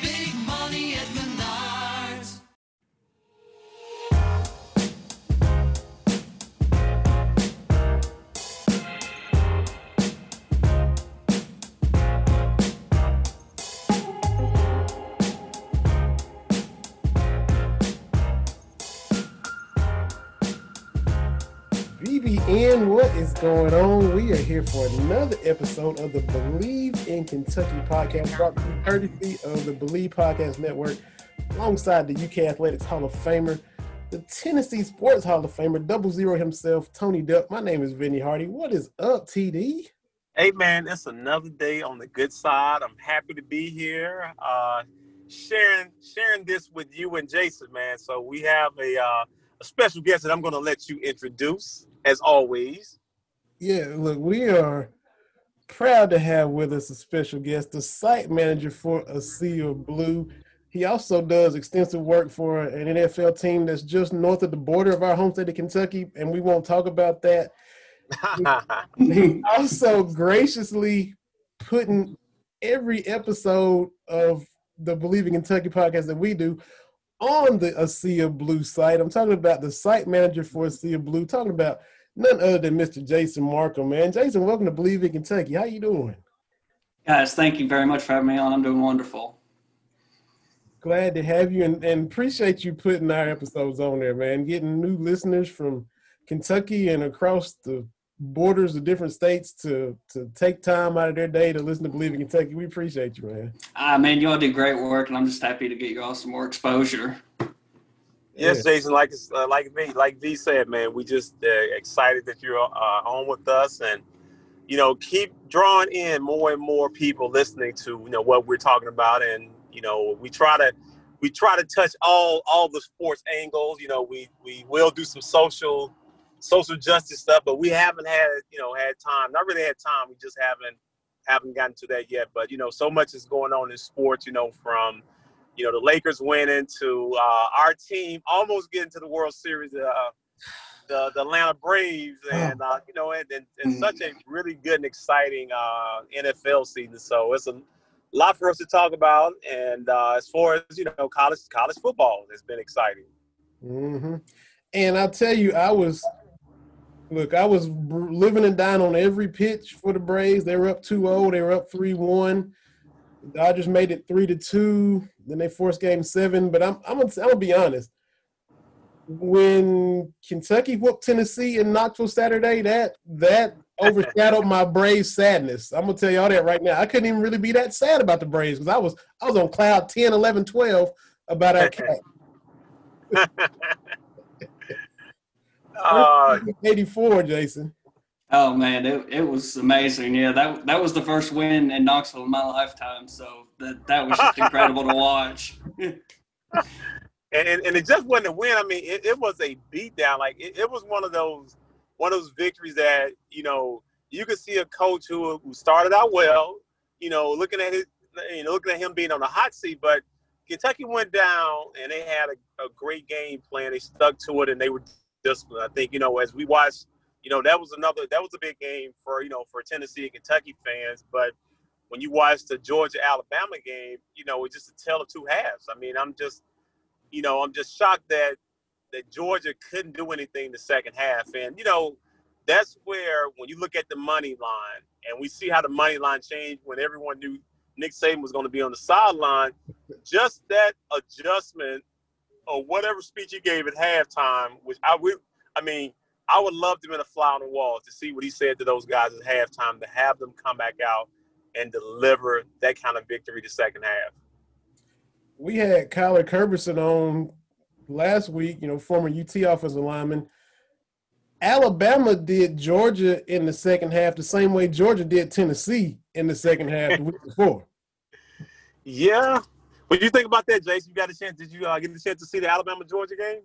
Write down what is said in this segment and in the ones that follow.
big money at Menards. BBN, what is going on? We are here for another episode of the Believe in Kentucky podcast, brought to you courtesy of the Believe Podcast Network, alongside the UK Athletics Hall of Famer, the Tennessee Sports Hall of Famer, Double Zero himself, Tony Duck. My name is Vinny Hardy. What is up, TD? Hey, man, it's another day on the good side. I'm happy to be here, sharing this with you and Jason, man. So we have a special guest that I'm going to let you introduce, as always. Yeah, look, we are proud to have with us a special guest, the site manager for A Sea of Blue. He also does extensive work for an NFL team that's just north of the border of our home state of Kentucky, and we won't talk about that. He also graciously putting every episode of the Believe in Kentucky podcast that we do on the A Sea of Blue site. I'm talking about the site manager for A Sea of Blue, talking about none other than Mr. Jason Markham, man. Jason, welcome to Believe in Kentucky. How you doing? Guys, thank you very much for having me on. I'm doing wonderful. Glad to have you, and appreciate you putting our episodes on there, man, getting new listeners from Kentucky and across the borders of different states to take time out of their day to listen to Believe in Kentucky. We appreciate you, man. Man, y'all do great work, and I'm just happy to get y'all some more exposure. Yes, Jason, like V said, man, we just excited that you're on with us, and, you know, keep drawing in more and more people listening to, you know, what we're talking about. And, you know, we try to touch all the sports angles. You know, we will do some social justice stuff, but we haven't had time. Not really had time. We just haven't gotten to that yet. But, you know, so much is going on in sports, you know, from, you know, the Lakers winning to our team almost getting to the World Series, the Atlanta Braves, and, you know, and such a really good and exciting NFL season. So it's a lot for us to talk about. And as far as, you know, college football has been exciting. Mm-hmm. And I'll tell you, I was living and dying on every pitch for the Braves. They were up 2-0. They were up 3-1. The Dodgers made it 3-2. Then they forced game 7. But I'm gonna be honest. When Kentucky whooped Tennessee in Knoxville Saturday, that overshadowed my Braves sadness. I'm gonna tell y'all that right now. I couldn't even really be that sad about the Braves because I was on cloud 10, 11, 12 about our cat. 84, Jason. Oh, man, it was amazing. Yeah, that was the first win in Knoxville in my lifetime, so that was just incredible to watch. and it just wasn't a win. I mean, it was a beatdown. Like, it was one of those victories that, you know, you could see a coach who started out well, you know, looking at him being on the hot seat, but Kentucky went down and they had a great game plan. They stuck to it and they were discipline. I think, you know, as we watched, you know, that was a big game for, you know, for Tennessee and Kentucky fans. But when you watch the Georgia-Alabama game, you know, it's just a tale of two halves. I mean, I'm just shocked that Georgia couldn't do anything the second half. And, you know, that's where when you look at the money line and we see how the money line changed when everyone knew Nick Saban was going to be on the sideline, just that adjustment or whatever speech he gave at halftime, which I would love to have been a fly on the wall to see what he said to those guys at halftime, to have them come back out and deliver that kind of victory the second half. We had Kyler Curbison on last week, you know, former UT offensive lineman. Alabama did Georgia in the second half the same way Georgia did Tennessee in the second half the week before. Yeah. What do you think about that, Jason? You got a chance? Did you get the chance to see the Alabama-Georgia game?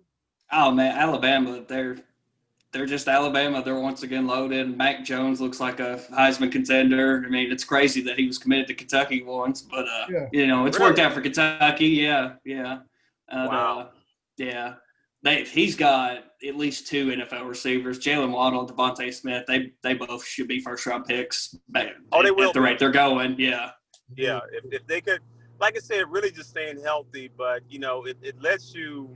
Oh man, Alabama! They're just Alabama. They're once again loaded. Mac Jones looks like a Heisman contender. I mean, it's crazy that he was committed to Kentucky once, but you know, it's really worked out for Kentucky. Yeah. Wow. Yeah. He's got at least two NFL receivers, Jalen Waddle, Devontae Smith. They both should be first-round picks at the rate they're going, Yeah, if they could – like I said, really just staying healthy, but, you know, it lets you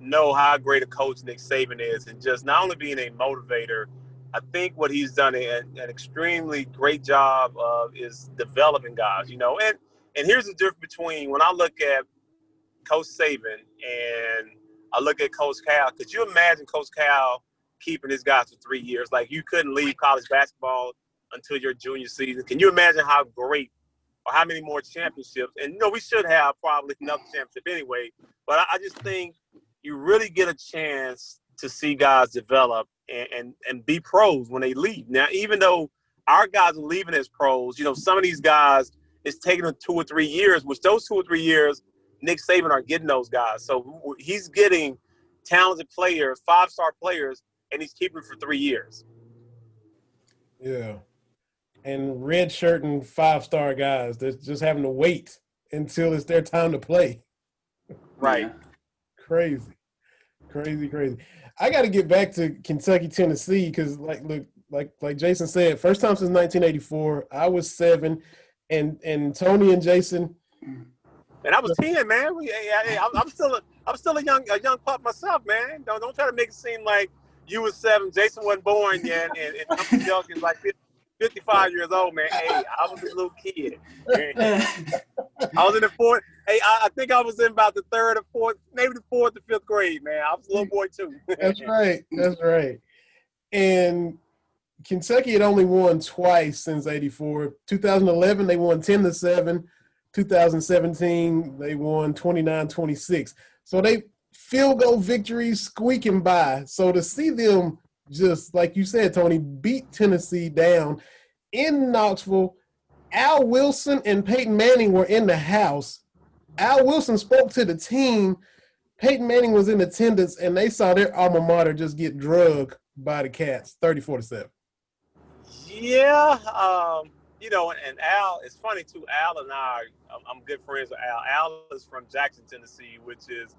know how great a coach Nick Saban is, and just not only being a motivator, I think what he's done an extremely great job of is developing guys, you know. And here's the difference between when I look at Coach Saban and – I look at Coach Cal. Could you imagine Coach Cal keeping his guys for 3 years? Like, you couldn't leave college basketball until your junior season. Can you imagine how great or how many more championships? And, you know, we should have probably another championship anyway. But I just think you really get a chance to see guys develop and be pros when they leave. Now, even though our guys are leaving as pros, you know, some of these guys, it's taking them 2 or 3 years, which those 2 or 3 years – Nick Saban are getting those guys. So he's getting talented players, five-star players, and he's keeping for 3 years. Yeah. And red-shirting five-star guys that's just having to wait until it's their time to play. Right. Crazy. I got to get back to Kentucky, Tennessee, because, like Jason said, first time since 1984, I was 7, and Tony and Jason – and I was 10, man. I'm still a young pup myself, man. Don't try to make it seem like you was 7, Jason wasn't born yet, and I'm joking, like 55 years old, man. Hey, I was a little kid. I was in the fourth. Hey, I think I was in about the third or fourth, maybe the fourth or fifth grade, man. I was a little boy too. That's right. And Kentucky had only won twice since '84. 2011, they won 10-7. 2017, they won 29-26. So they field goal victories squeaking by. So to see them just, like you said, Tony, beat Tennessee down in Knoxville, Al Wilson and Peyton Manning were in the house. Al Wilson spoke to the team. Peyton Manning was in attendance, and they saw their alma mater just get drugged by the Cats, 34-7. Yeah, you know, and Al, it's funny too, Al and I, I'm good friends with Al. Al is from Jackson, Tennessee, which is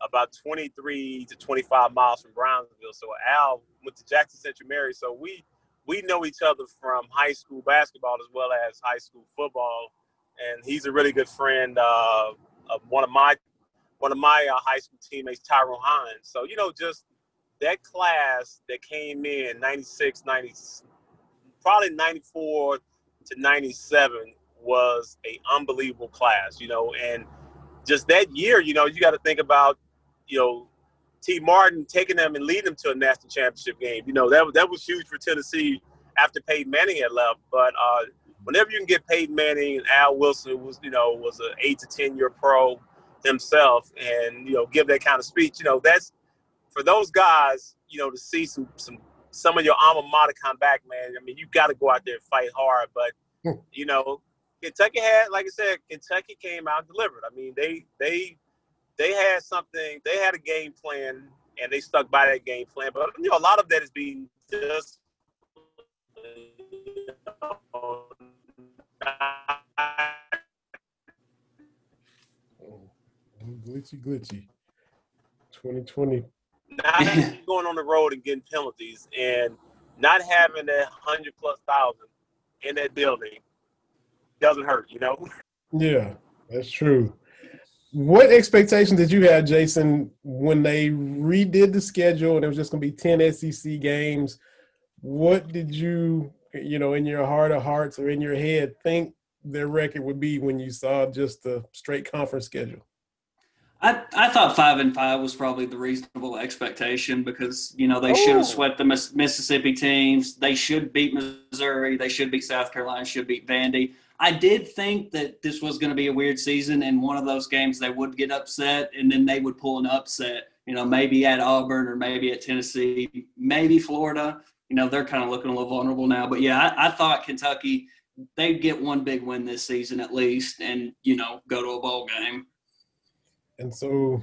about 23 to 25 miles from Brownsville. So Al went to Jackson Central Mary. So we know each other from high school basketball as well as high school football. And he's a really good friend of one of my high school teammates, Tyrone Hines. So, you know, just that class that came in 96, 90, probably 94 to 97 was an unbelievable class, you know, and just that year, you know, you got to think about, you know, T. Martin taking them and leading them to a national championship game. You know, that was huge for Tennessee after Peyton Manning had left. But whenever you can get Peyton Manning and Al Wilson, who was, you know, was an 8 to 10 year pro himself, and, you know, give that kind of speech, you know, that's for those guys, you know, to see some of your alma mater come back, man. I mean, you got to go out there and fight hard. But, you know, Kentucky had, like I said, Kentucky came out and delivered. I mean, they had something. They had a game plan, and they stuck by that game plan. But, you know, a lot of that is being just, you know, glitchy. 2020. Not going on the road and getting penalties and not having that 100,000+ in that building doesn't hurt, you know? Yeah, that's true. What expectations did you have, Jason, when they redid the schedule and it was just going to be 10 SEC games? What did you, you know, in your heart of hearts or in your head think their record would be when you saw just the straight conference schedule? I thought 5-5 was probably the reasonable expectation because, you know, they should have swept the Mississippi teams. They should beat Missouri. They should beat South Carolina, should beat Vandy. I did think that this was going to be a weird season, and one of those games they would get upset, and then they would pull an upset, you know, maybe at Auburn or maybe at Tennessee, maybe Florida. You know, they're kind of looking a little vulnerable now. But, yeah, I thought Kentucky – they'd get one big win this season at least and, you know, go to a bowl game. And so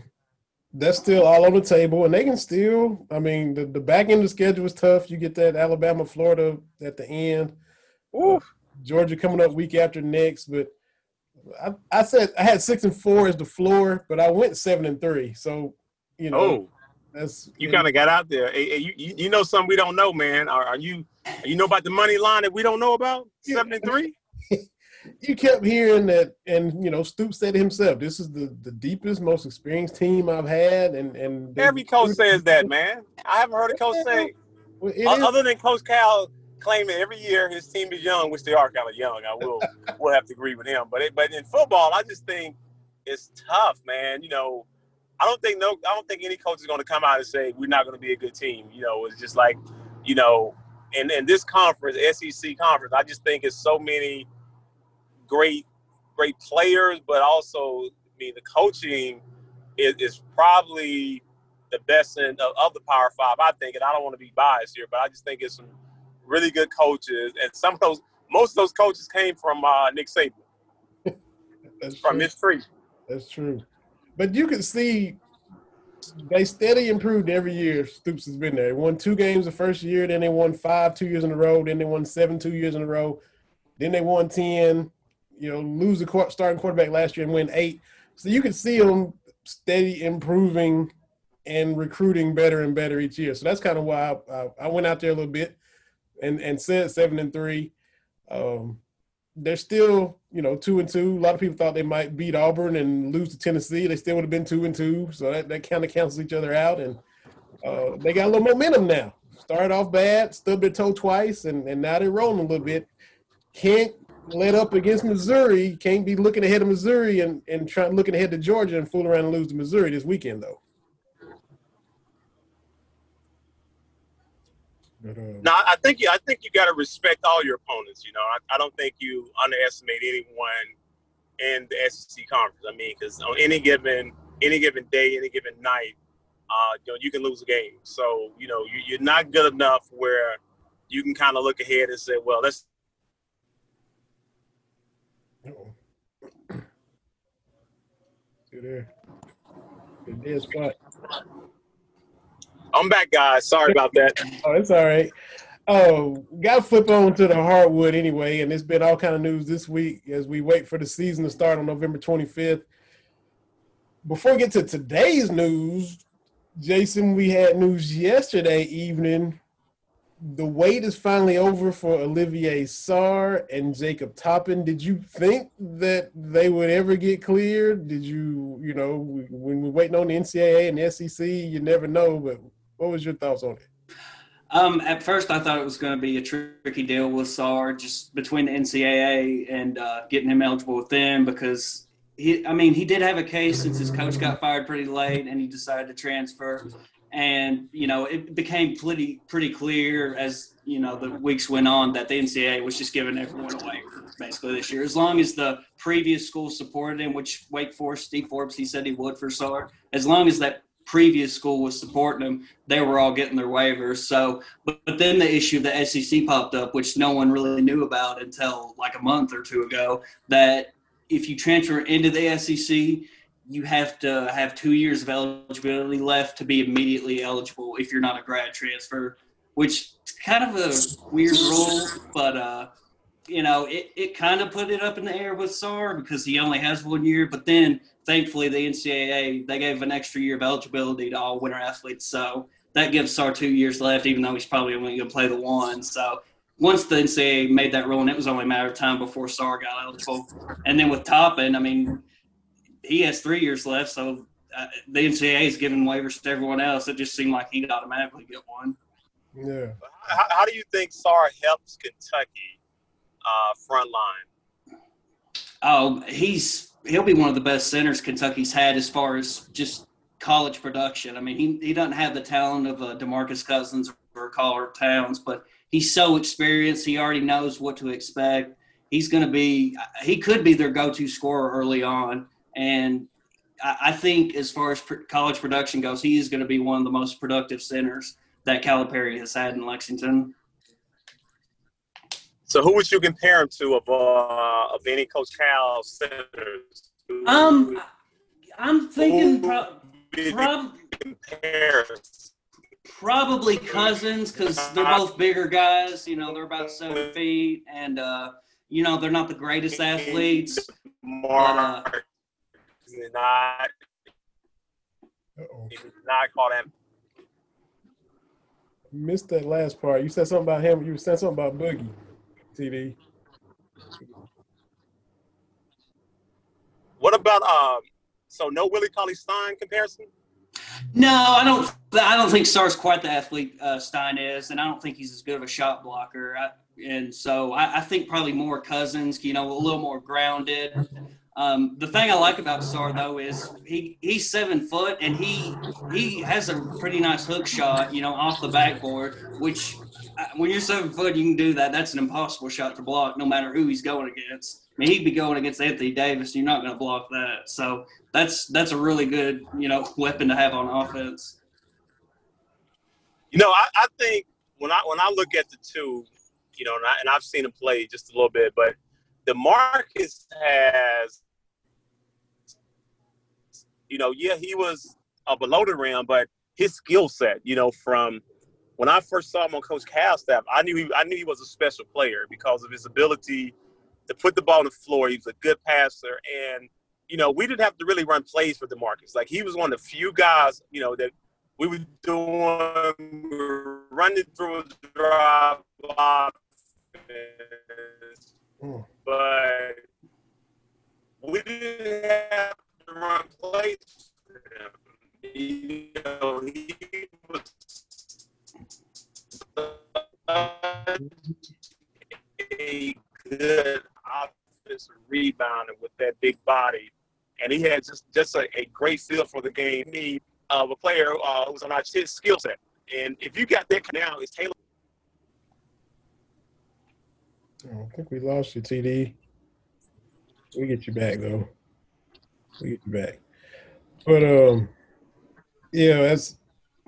that's still all on the table. And they can still – I mean, the back end of the schedule is tough. You get that Alabama, Florida at the end. Ooh. Georgia coming up week after next. But I said I had 6-4 as the floor, but I went 7-3. So, you know. Oh. You kind of got out there. Hey, you know something we don't know, man. Are you know about the money line that we don't know about? 7-3? You kept hearing that, and, you know, Stoop said it himself, this is the deepest, most experienced team I've had. And every coach says that, man. I haven't heard a coach say other than Coach Cal claiming every year his team is young, which they are kind of young. I will we'll have to agree with him. But in football, I just think it's tough, man. You know, I don't think any coach is going to come out and say we're not going to be a good team. You know, it's just like, you know, and this conference, SEC conference, I just think it's so many great players, but also, I mean, the coaching is probably the best in, of the Power Five, I think. And I don't want to be biased here, but I just think it's some really good coaches, and most of those coaches came from Nick Saban. That's from true. His tree. That's true. But you can see they steadily improved every year Stoops has been there. They won 2 games the first year, then they won 5 2 years in a row, then they won 7 2 years in a row, then they won 10, you know, lose the starting quarterback last year and win 8. So you can see them steady improving and recruiting better and better each year. So that's kind of why I went out there a little bit and said 7-3. They're still, you know, 2-2. A lot of people thought they might beat Auburn and lose to Tennessee. They still would have been 2-2. So that kind of cancels each other out. And they got a little momentum now. Started off bad, stubbed their toe twice, and now they're rolling a little bit. Can't let up against Missouri. Can't be looking ahead of Missouri and trying looking ahead to Georgia and fool around and lose to Missouri this weekend, though. No, I think you got to respect all your opponents. You know, I don't think you underestimate anyone in the SEC conference. I mean, because on any given day, any given night, you know, you can lose a game. So, you know, you're not good enough where you can kind of look ahead and say, well, let's. See there. Good dead spot. I'm back, guys. Sorry about that. Oh, it's all right. Oh, got to flip on to the hardwood anyway, and it's been all kind of news this week as we wait for the season to start on November 25th. Before we get to today's news, Jason, we had news yesterday evening. The wait is finally over for Olivier Sarr and Jacob Toppin. Did you think that they would ever get cleared? Did you, you know, when we're waiting on the NCAA and the SEC, you never know, but – what was your thoughts on it? At first, I thought it was going to be a tricky deal with Sarr, just between the NCAA and getting him eligible with them, because he did have a case since his coach got fired pretty late and he decided to transfer. And, you know, it became pretty clear as, you know, the weeks went on that the NCAA was just giving everyone a waiver basically this year. As long as the previous school supported him, which Wake Forest, Steve Forbes, he said he would for Sarr, as long as that previous school was supporting them, they were all getting their waivers. So, but then the issue of the SEC popped up, which no one really knew about until like a month or two ago, that if you transfer into the SEC, you have to have 2 years of eligibility left to be immediately eligible if you're not a grad transfer, which is kind of a weird rule, but you know, it kind of put it up in the air with Sarr because he only has 1 year, but then thankfully the NCAA, they gave an extra year of eligibility to all winter athletes. So that gives Sarr 2 years left, even though he's probably only going to play the one. So once the NCAA made that rule, and it was only a matter of time before Sarr got eligible. And then with Toppin, I mean, he has 3 years left. So the NCAA is giving waivers to everyone else. It just seemed like he'd automatically get one. Yeah. How do you think Sarr helps Kentucky? Front line. Oh, he'll be one of the best centers Kentucky's had as far as just college production. I mean, he doesn't have the talent of a DeMarcus Cousins or Caller Towns, but he's so experienced. He already knows what to expect. He's going to be – he could be their go-to scorer early on. And I think as far as college production goes, he is going to be one of the most productive centers that Calipari has had in Lexington. So who would you compare him to of any Coach Cal centers? I'm thinking probably Cousins, because they're both bigger guys. You know, they're about 7 feet, and you know, they're not the greatest athletes. He did not call that. Missed that last part. You said something about him. You said something about Boogie, TD. What about so no Willie Cauley-Stein comparison? No, I don't think Sarr's quite the athlete Stein is, and I don't think he's as good of a shot blocker. I think probably more Cousins, you know, a little more grounded. The thing I like about Sarr, though, is he's 7 foot, and he has a pretty nice hook shot, you know, off the backboard, which when you're 7 foot, you can do that. That's an impossible shot to block no matter who he's going against. I mean, he'd be going against Anthony Davis, and you're not going to block that. So that's a really good, you know, weapon to have on offense. You know, I think when I look at the two, you know, and I've seen him play just a little bit, but DeMarcus has, you know, yeah, he was below the rim, but his skill set, you know, from when I first saw him on Coach Cal's staff, I knew he was a special player because of his ability to put the ball on the floor. He was a good passer. And, you know, we didn't have to really run plays for DeMarcus. Like, he was one of the few guys, you know, that we were doing, we were running through a drive offense. Mm. But we didn't have to run plays for him. You know, he was a good offensive rebounder with that big body, and he had just a great feel for the game. He of a player who's on our skill set, and if you got that now, it's Taylor. Oh, I think we lost you, TD. We get you back though. We get you back, but yeah, that's.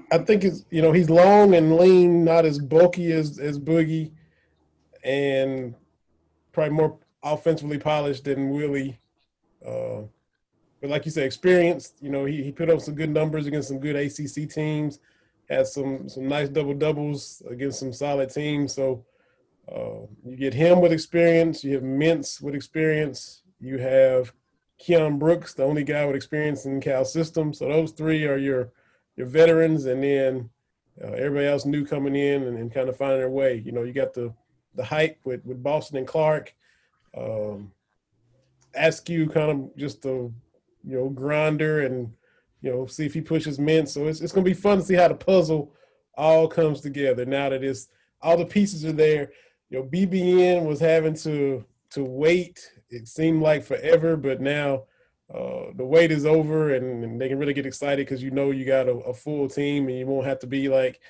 I think it's, you know, he's long and lean, not as bulky as Boogie, and probably more offensively polished than Willie. But like you said, experienced. You know, he put up some good numbers against some good ACC teams, had some nice double-doubles against some solid teams. So you get him with experience. You have Mintz with experience. You have Keon Brooks, the only guy with experience in Cal's system. So those three are your veterans, and then everybody else new coming in and kind of finding their way. You know, you got the hype with Boston and Clark, Askew kind of just a, you know, grinder, and, you know, see if he pushes men. So it's going to be fun to see how the puzzle all comes together now that it's all the pieces are there. You know, BBN was having to wait. It seemed like forever, but now the wait is over, and they can really get excited because, you know, you got a full team, and you won't have to be like,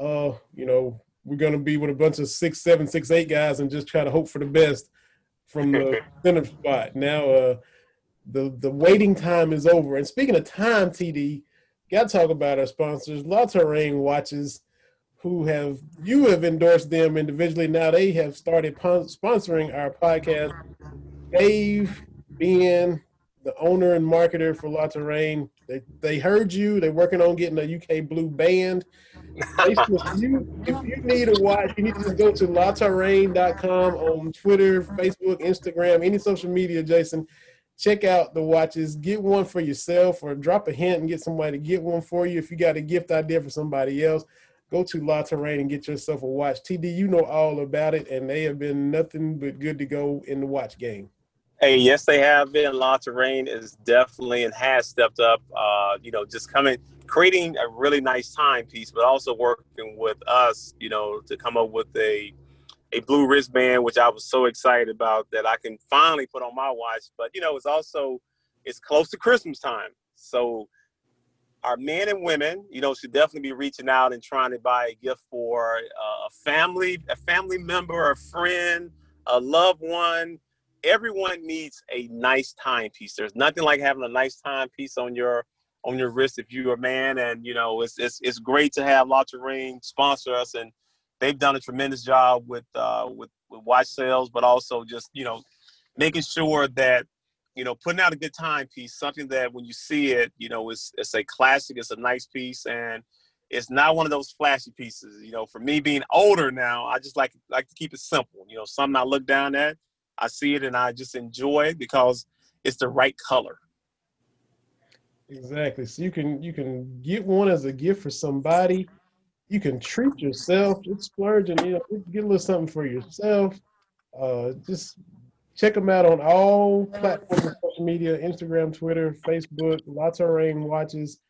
you know, we're going to be with a bunch of 6'7", 6'8" guys and just try to hope for the best from the center spot. Now the waiting time is over. And speaking of time, TD, got to talk about our sponsors, La Terrain watches, who you have endorsed them individually. Now they have started sponsoring our podcast. Dave, being the owner and marketer for La Terrain, they heard you. They're working on getting a UK blue band. If you need a watch, you need to just go to LaTerrain.com on Twitter, Facebook, Instagram, any social media, Jason. Check out the watches. Get one for yourself, or drop a hint and get somebody to get one for you. If you got a gift idea for somebody else, go to La Terrain and get yourself a watch. TD, you know all about it, and they have been nothing but good to go in the watch game. Hey, yes, they have been. La Terrain is definitely and has stepped up, you know, just coming – creating a really nice timepiece, but also working with us, you know, to come up with a blue wristband, which I was so excited about that I can finally put on my watch. But, you know, it's close to Christmas time. So our men and women, you know, should definitely be reaching out and trying to buy a gift for a family member, a friend, a loved one. Everyone needs a nice timepiece. There's nothing like having a nice timepiece on your wrist if you're a man. And, you know, it's great to have La Terrain sponsor us, and they've done a tremendous job with watch sales, but also just, you know, making sure that, you know, putting out a good timepiece, something that when you see it, you know, it's a classic, it's a nice piece, and it's not one of those flashy pieces. You know, for me being older now, I just like to keep it simple. You know, something I look down at, I see it, and I just enjoy it because it's the right color. Exactly. So you can get one as a gift for somebody. You can treat yourself. It's splurging. You know, get a little something for yourself. Just check them out on all platforms of social media: Instagram, Twitter, Facebook, La Terrain watches,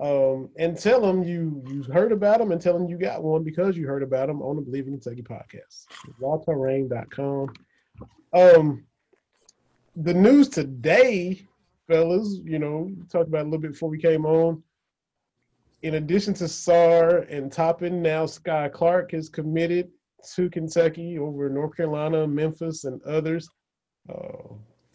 and tell them you heard about them, and tell them you got one because you heard about them on the Believe in Kentucky podcast. LaTerrain.com. The news today, fellas, you know, we talked about it a little bit before we came on. In addition to Sarr and Toppin, now Sky Clark is committed to Kentucky over North Carolina, Memphis, and others.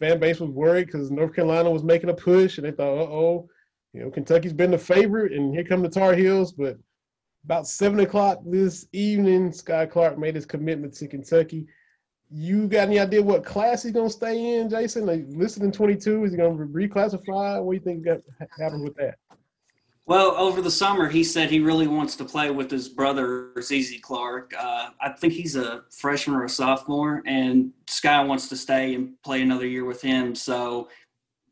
Fan base was worried because North Carolina was making a push, and they thought, uh-oh, you know, Kentucky's been the favorite, and here come the Tar Heels. But about 7 o'clock this evening, Sky Clark made his commitment to Kentucky. You got any idea what class he's going to stay in, Jason? Like, listed in 22, is he going to reclassify? What do you think happened with that? Well, over the summer, he said he really wants to play with his brother, ZZ Clark. I think he's a freshman or a sophomore, and Sky wants to stay and play another year with him. So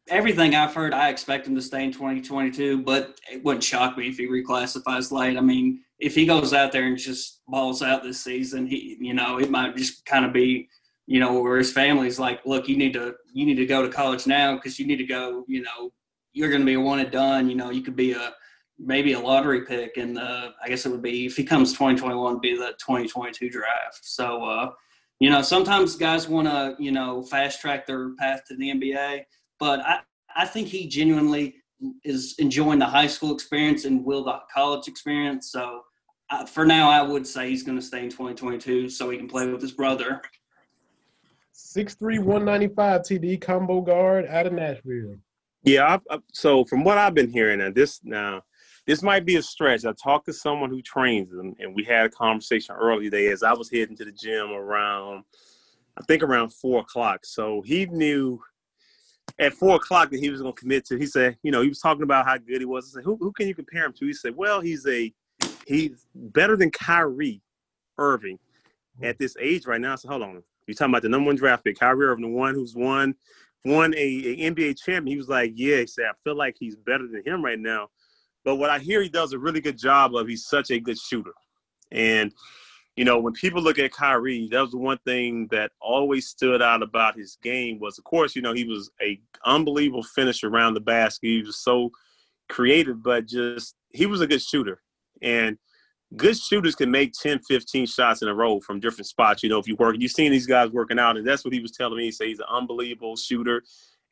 everything I've heard, I expect him to stay in 2022, but it wouldn't shock me if he reclassifies late. I mean, if he goes out there and just balls out this season, he, you know, it might just kind of be, you know, where his family's like, look, you need to go to college now because you need to go, you know, you're going to be a one and done. You know, you could be maybe a lottery pick, and I guess it would be, if he comes 2021, it'd be the 2022 draft. So, you know, sometimes guys want to, you know, fast track their path to the NBA, but I think he genuinely is enjoying the high school experience and will the college experience. So, for now, I would say he's going to stay in 2022 so he can play with his brother. 6'3", 195 TD combo guard out of Nashville. Yeah, so from what I've been hearing, this might be a stretch. I talked to someone who trains them, and we had a conversation earlier today as I was heading to the gym around 4 o'clock. So he knew at 4 o'clock that he was going to commit to. He said, you know, he was talking about how good he was. I said, who can you compare him to? He said, well, he's better than Kyrie Irving at this age right now. So hold on. You're talking about the number 1 draft pick, Kyrie Irving, the one who's won a NBA champion. He was like, yeah, he said, I feel like he's better than him right now. But what I hear he does a really good job of, he's such a good shooter. And, you know, when people look at Kyrie, that was the one thing that always stood out about his game was, of course, you know, he was an unbelievable finisher around the basket. He was so creative, but just he was a good shooter. And good shooters can make 10, 15 shots in a row from different spots. You know, if you work, you've seen these guys working out, and that's what he was telling me. He said he's an unbelievable shooter,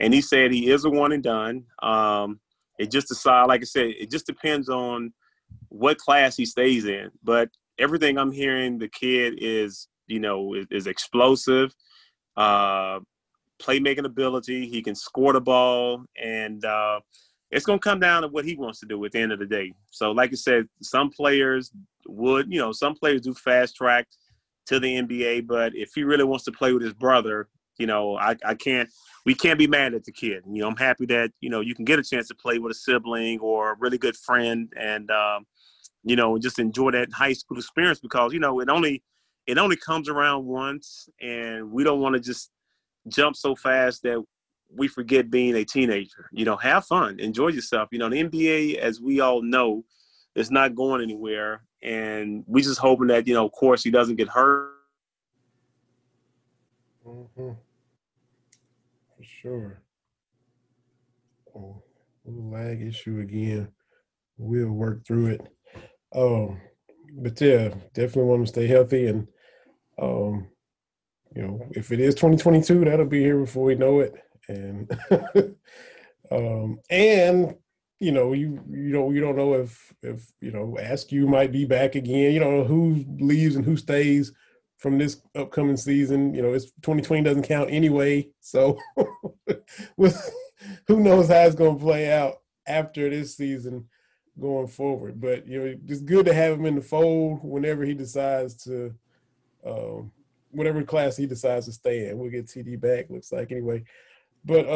and he said he is a one and done. It just decides, like I said, it just depends on what class he stays in. But everything I'm hearing, the kid is, you know, is explosive, playmaking ability. He can score the ball, and it's going to come down to what he wants to do at the end of the day. So, like I said, some players do fast track to the NBA, but if he really wants to play with his brother, you know, we can't be mad at the kid. You know, I'm happy that, you know, you can get a chance to play with a sibling or a really good friend and, you know, just enjoy that high school experience because, you know, it only comes around once, and we don't want to just jump so fast that we forget being a teenager. You know, have fun, enjoy yourself. You know, the NBA, as we all know, is not going anywhere. And we just hoping that, you know, of course, he doesn't get hurt. Mm-hmm. For sure. Oh, lag issue again. We'll work through it. But yeah, definitely want him to stay healthy. And, you know, if it is 2022, that'll be here before we know it. And and you know, you don't know if you know, Askew might be back again. You don't know who leaves and who stays from this upcoming season. You know, it's 2020 doesn't count anyway, so who knows how it's gonna play out after this season. going forward. But, you know, it's good to have him in the fold whenever he decides to whatever class he decides to stay in. We'll get TD back, looks like, anyway. But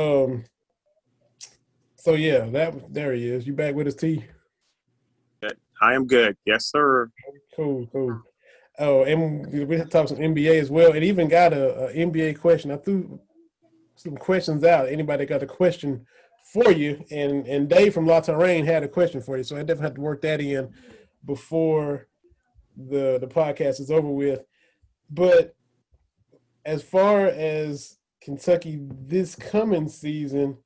so, yeah, there he is. You back with us, T? I am good. Yes, sir. Cool. Oh, and we talked some NBA as well. And even got a NBA question. I threw some questions out. Anybody got a question for you? And Dave from La Terrain had a question for you. So I definitely have to work that in before the podcast is over with. But as far as Kentucky this coming season,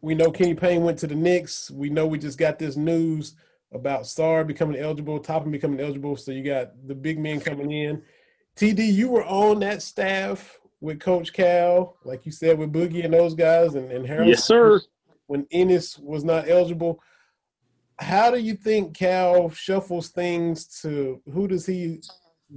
we know Kenny Payne went to the Knicks. We know we just got this news about Sarr becoming eligible, Toppin becoming eligible. So you got the big men coming in. TD, you were on that staff with Coach Cal, like you said, with Boogie and those guys and Harold. Yes, sir. When Ennis was not eligible. How do you think Cal shuffles things to who does he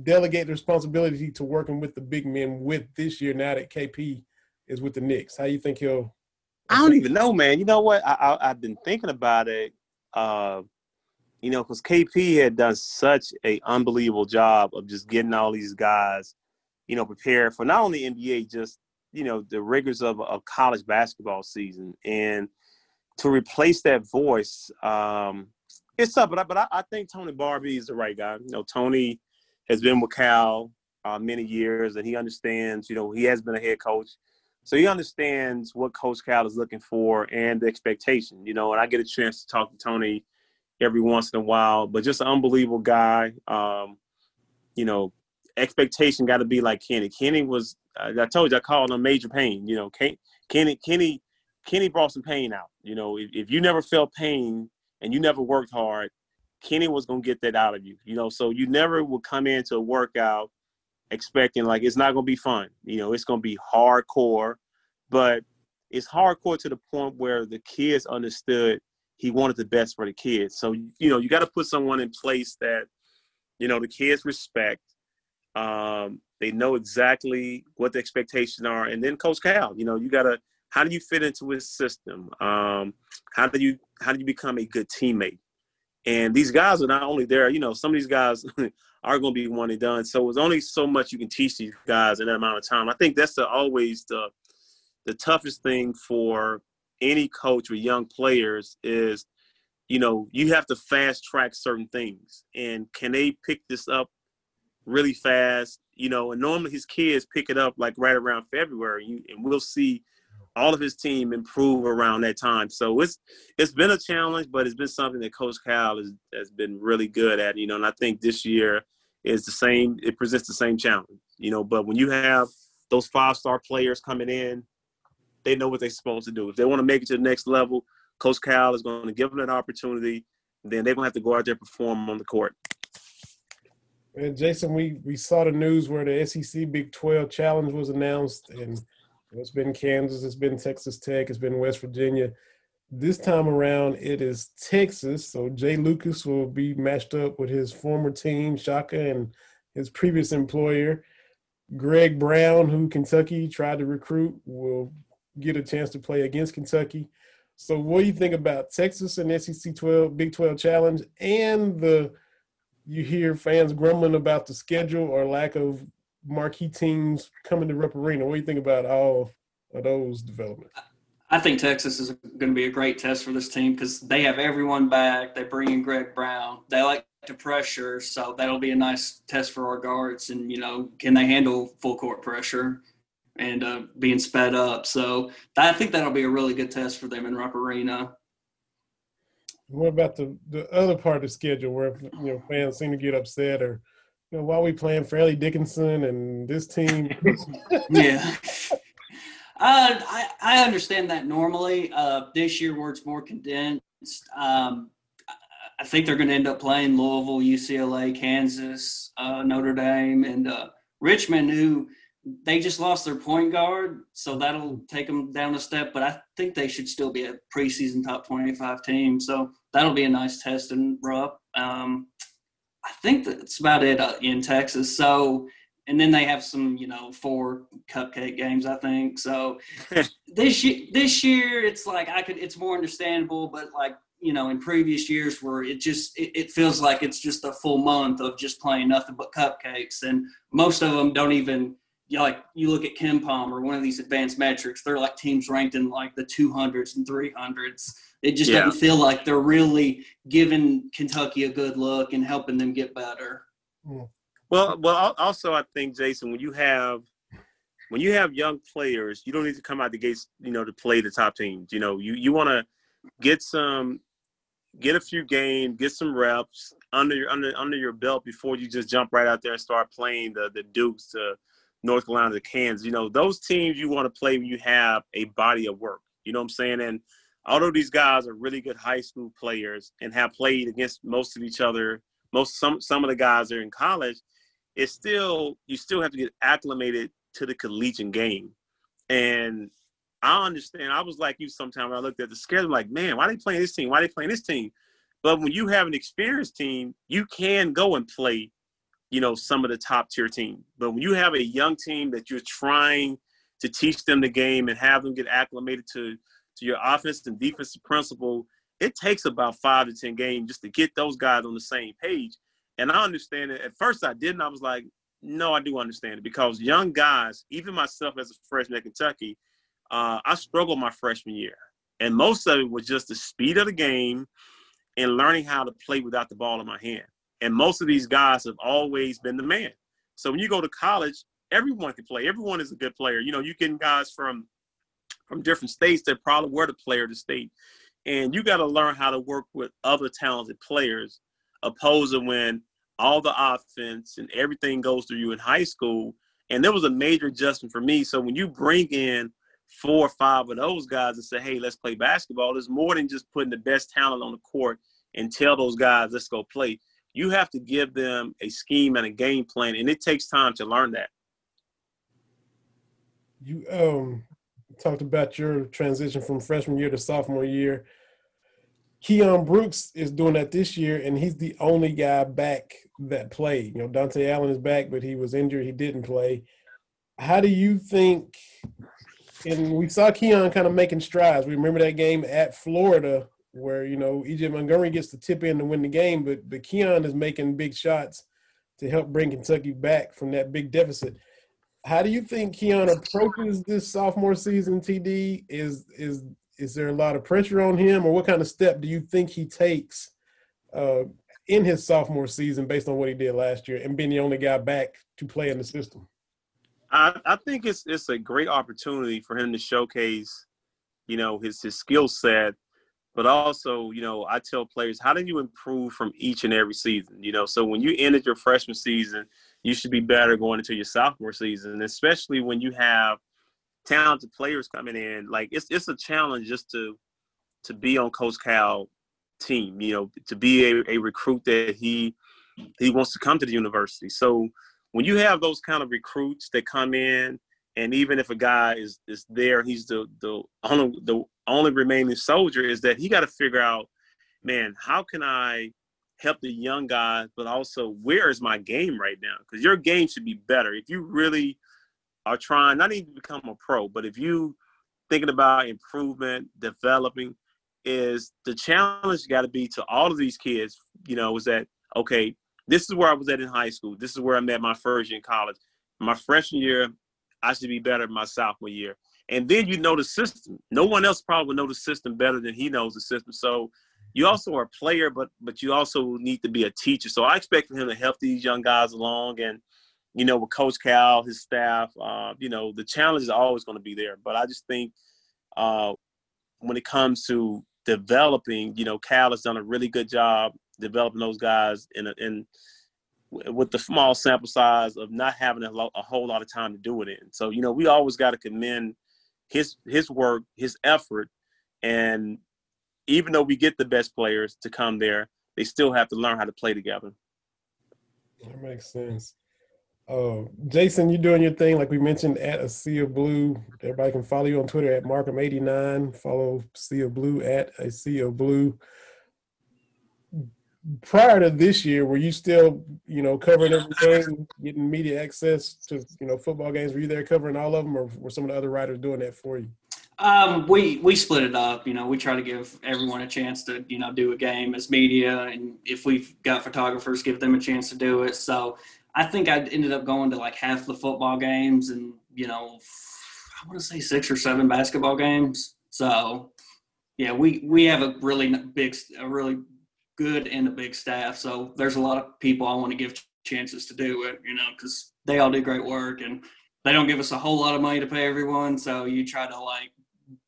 delegate the responsibility to working with the big men with this year now that KP is with the Knicks? How do you think he'll – I don't even know, man. You know what? I've been thinking about it, you know, because KP had done such an unbelievable job of just getting all these guys, you know, prepared for not only NBA, just, you know, the rigors of a college basketball season. And to replace that voice, it's tough. But I think Tony Barbie is the right guy. You know, Tony has been with Cal many years, and he understands, you know, he has been a head coach. So he understands what Coach Cal is looking for and the expectation, you know. And I get a chance to talk to Tony every once in a while, but just an unbelievable guy. You know, expectation got to be like Kenny. Kenny was, I told you, I called him Major Pain. You know, Kenny brought some pain out. You know, if you never felt pain and you never worked hard, Kenny was going to get that out of you. You know, so you never would come into a workout expecting, like, it's not going to be fun. You know, it's going to be hardcore. But it's hardcore to the point where the kids understood he wanted the best for the kids. So, you know, you got to put someone in place that, you know, the kids respect. They know exactly what the expectations are. And then Coach Cal, you know, you got to – how do you fit into his system? How do you become a good teammate? And these guys are not only there, you know, some of these guys are going to be one and done. So it's only so much you can teach these guys in that amount of time. I think that's always the toughest thing for any coach with young players is, you know, you have to fast track certain things. And can they pick this up really fast? You know, and normally his kids pick it up like right around February, and we'll see all of his team improve around that time. So it's been a challenge, but it's been something that Coach Cal has been really good at, you know, and I think this year is the same. It presents the same challenge, you know, but when you have those five-star players coming in, they know what they're supposed to do. If they want to make it to the next level, Coach Cal is going to give them an opportunity, then they're going to have to go out there and perform on the court. And Jason, we saw the news where the SEC Big 12 Challenge was announced, and it's been Kansas, it's been Texas Tech, it's been West Virginia. This time around, it is Texas. So Jay Lucas will be matched up with his former team, Shaka, and his previous employer, Greg Brown, who Kentucky tried to recruit, will get a chance to play against Kentucky. So what do you think about Texas and SEC Big 12 Challenge and you hear fans grumbling about the schedule or lack of marquee teams coming to Rupp Arena? What do you think about all of those developments? I think Texas is going to be a great test for this team because they have everyone back. They bring in Greg Brown. They like to pressure, so that'll be a nice test for our guards. And, you know, can they handle full court pressure and being sped up? So I think that'll be a really good test for them in Rupp Arena. What about the other part of the schedule where, you know, fans seem to get upset or, you know, why are we playing Fairleigh Dickinson and this team? Yeah. I understand that normally. This year where it's more condensed, I think they're going to end up playing Louisville, UCLA, Kansas, Notre Dame, and Richmond, who they just lost their point guard, so that'll take them down a step. But I think they should still be a preseason top 25 team, so that'll be a nice test in Rupp. I think that's about it in Texas. So And then they have some, you know, 4 cupcake games, I think. So this year, it's like it's more understandable. But like, you know, in previous years where it feels like it's just a full month of just playing nothing but cupcakes, and most of them don't even. You look at KenPom or one of these advanced metrics, they're like teams ranked in like the 200s and 300s. It just doesn't feel like they're really giving Kentucky a good look and helping them get better. Well, also I think, Jason, when you have young players, you don't need to come out the gates, you know, to play the top teams. You know, you want to get a few games, get some reps under your belt before you just jump right out there and start playing the Dukes, to North Carolina, the Kansas. You know, those teams you want to play when you have a body of work. You know what I'm saying? And although these guys are really good high school players and have played against most of each other, some of the guys are in college, it's still – you still have to get acclimated to the collegiate game. And I understand. I was like you sometimes when I looked at the schedule, I'm like, man, why are they playing this team? Why are they playing this team? But when you have an experienced team, you can go and play, you know, some of the top tier team. But when you have a young team that you're trying to teach them the game and have them get acclimated to your offense and defensive principle, it takes about 5 to 10 games just to get those guys on the same page. And I understand it. At first I didn't. I was like, no, I do understand it, because young guys, even myself as a freshman at Kentucky, I struggled my freshman year. And most of it was just the speed of the game and learning how to play without the ball in my hand. And most of these guys have always been the man. So when you go to college, everyone can play. Everyone is a good player. You know, you get guys from different states that probably were the player of the state. And you got to learn how to work with other talented players, opposed to when all the offense and everything goes through you in high school. And there was a major adjustment for me. So when you bring in 4 or 5 of those guys and say, hey, let's play basketball, it's more than just putting the best talent on the court and tell those guys, let's go play. You have to give them a scheme and a game plan, and it takes time to learn that. You talked about your transition from freshman year to sophomore year. Keon Brooks is doing that this year, and he's the only guy back that played. You know, Dante Allen is back, but he was injured. He didn't play. How do you think – and we saw Keon kind of making strides. We remember that game at Florida – where, you know, E.J. Montgomery gets the tip in to win the game, but Keon is making big shots to help bring Kentucky back from that big deficit. How do you think Keon approaches this sophomore season, TD? Is there a lot of pressure on him, or what kind of step do you think he takes in his sophomore season based on what he did last year and being the only guy back to play in the system? I think it's a great opportunity for him to showcase, you know, his skill set. But also, you know, I tell players, how do you improve from each and every season? You know, so when you ended your freshman season, you should be better going into your sophomore season, and especially when you have talented players coming in. Like, it's a challenge just to be on Coach Cal's team, you know, to be a recruit that he wants to come to the university. So when you have those kind of recruits that come in, and even if a guy is there, he's the only remaining soldier, is that he got to figure out, man, how can I help the young guys, but also where is my game right now? Because your game should be better. If you really are trying, not even to become a pro, but if you thinking about improvement, developing, is the challenge got to be to all of these kids, you know, is that, okay, this is where I was at in high school. This is where I'm at my first year in college. My freshman year, I should be better my sophomore year. And then you know the system. No one else probably knows the system better than he knows the system. So you also are a player, but you also need to be a teacher. So I expect for him to help these young guys along. And, you know, with Coach Cal, his staff, you know, the challenge is always going to be there. But I just think when it comes to developing, you know, Cal has done a really good job developing those guys with the small sample size of not having a whole lot of time to do it in. So, you know, we always got to commend his work, his effort. And even though we get the best players to come there, they still have to learn how to play together. That makes sense. Jason, you're doing your thing. Like we mentioned, at A Sea of Blue, everybody can follow you on Twitter at Markham89. Follow Sea of Blue at A Sea of Blue. prior to this year, were you still, you know, covering everything, getting media access to, you know, football games? Were you there covering all of them, or were some of the other writers doing that for you? We split it up. You know, we try to give everyone a chance to, you know, do a game as media, and if we've got photographers, give them a chance to do it. So I think I ended up going to like half the football games and, you know, I want to say 6 or 7 basketball games. So yeah, we have a really good and a big staff. So there's a lot of people I want to give chances to do it, you know, because they all do great work and they don't give us a whole lot of money to pay everyone. So you try to like,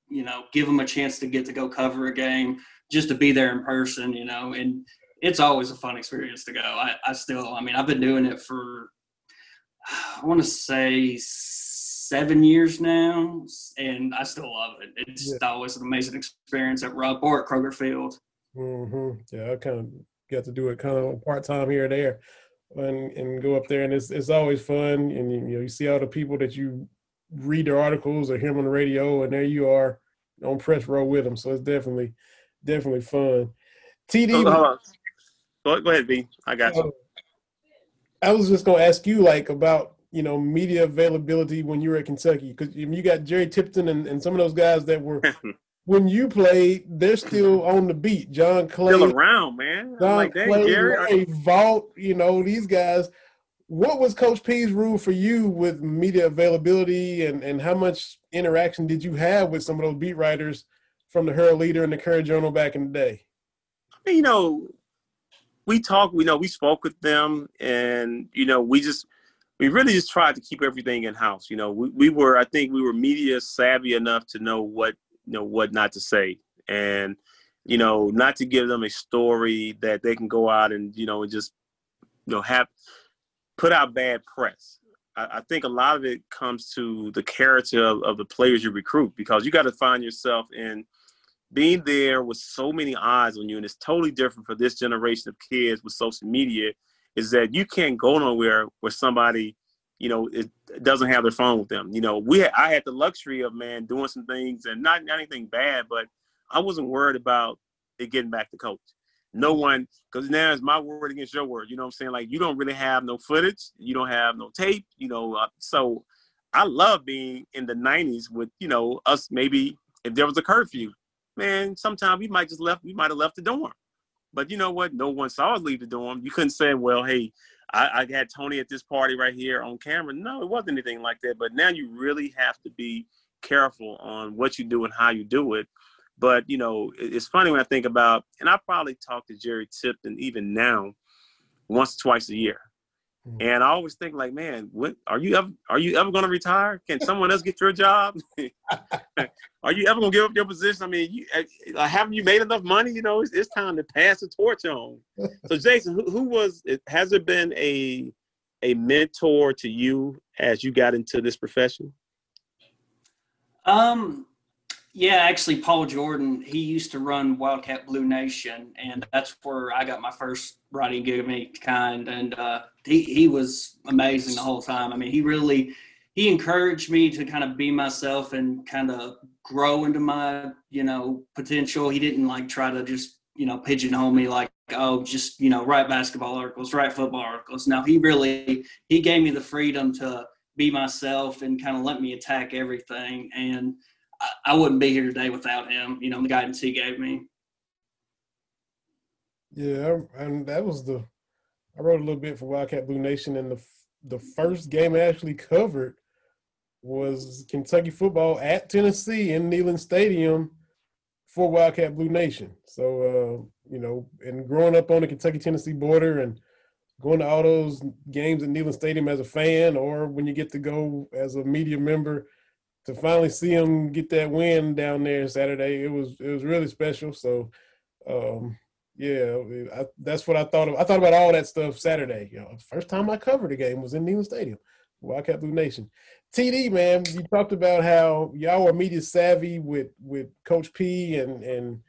you know, give them a chance to get to go cover a game, just to be there in person, you know, and it's always a fun experience to go. I mean, I've been doing it for, I want to say 7 years now, and I still love it. It's just always an amazing experience at Rupp or at Kroger Field. Mm-hmm. Yeah, I kind of got to do it kind of part-time here and there and go up there, and it's always fun. And, you know, you see all the people that you read their articles or hear them on the radio, and there you are on press row with them. So it's definitely fun. TD. Go ahead, B. I got you. I was just going to ask you, like, about, you know, media availability when you were at Kentucky, because you got Jerry Tipton and some of those guys that were – when you played, they're still on the beat. John Clay. Still around, man. John like, Clay, Jerry. Vault, you know, these guys. What was Coach P's rule for you with media availability, and how much interaction did you have with some of those beat writers from the Herald Leader and the Courier Journal back in the day? You know, we spoke with them, and, you know, we really just tried to keep everything in house. You know, we were media savvy enough to know what not to say, and, you know, not to give them a story that they can go out and, you know, and just, you know, put out bad press. I think a lot of it comes to the character of the players you recruit, because you got to find yourself in. Being there with so many eyes on you, and it's totally different for this generation of kids with social media, is that you can't go nowhere where somebody, you know, it doesn't have their phone with them. You know, I had the luxury of, man, doing some things, and not anything bad, but I wasn't worried about it getting back to coach. No one, because now it's my word against your word. You know what I'm saying? Like, you don't really have no footage. You don't have no tape, you know. So I love being in the 90s with, you know, us maybe if there was a curfew. Man, sometimes we might have left the dorm. But you know what? No one saw us leave the dorm. You couldn't say, well, hey, I had Tony at this party right here on camera. No, it wasn't anything like that. But now you really have to be careful on what you do and how you do it. But, you know, it's funny when I think about, and I probably talk to Jerry Tipton even now once or twice a year. Mm-hmm. And I always think like, man, what are you ever going to retire? Can someone else get your job? Are you ever going to give up your position? I mean, haven't you made enough money? You know, it's time to pass the torch on. So, Jason, has there been a mentor to you as you got into this profession? Yeah, actually, Paul Jordan, he used to run Wildcat Blue Nation, and that's where I got my first writing gig of any kind. And he was amazing the whole time. I mean, he encouraged me to kind of be myself and kind of grow into my, you know, potential. He didn't like try to just, you know, pigeonhole me like, oh, just, you know, write basketball articles, write football articles. No, he gave me the freedom to be myself and kind of let me attack everything. And I wouldn't be here today without him, you know, the guidance he gave me. Yeah, and that was I wrote a little bit for Wildcat Blue Nation, and the first game I actually covered was Kentucky football at Tennessee in Neyland Stadium for Wildcat Blue Nation. So, you know, and growing up on the Kentucky-Tennessee border and going to all those games at Neyland Stadium as a fan, or when you get to go as a media member, to finally see him get that win down there Saturday, it was really special. So, yeah, that's what I thought of. I thought about all that stuff Saturday. You know, first time I covered a game was in Neyland Stadium, Wildcat Blue Nation. TD, man, you talked about how y'all were media savvy with Coach P, and you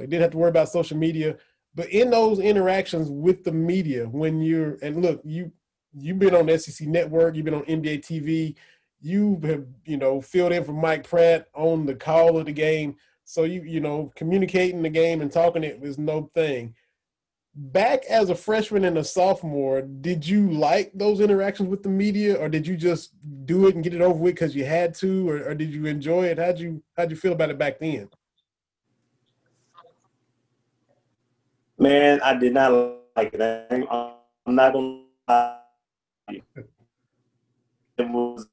didn't have to worry about social media. But in those interactions with the media, when you're – and look, you've been on the SEC Network, you've been on NBA TV, you have, you know, filled in for Mike Pratt on the call of the game. So, you know, communicating the game and talking it was no thing. back as a freshman and a sophomore, did you like those interactions with the media, or did you just do it and get it over with because you had to, or did you enjoy it? How'd you feel about it back then? Man, I did not like it. I'm not gonna lie. It was,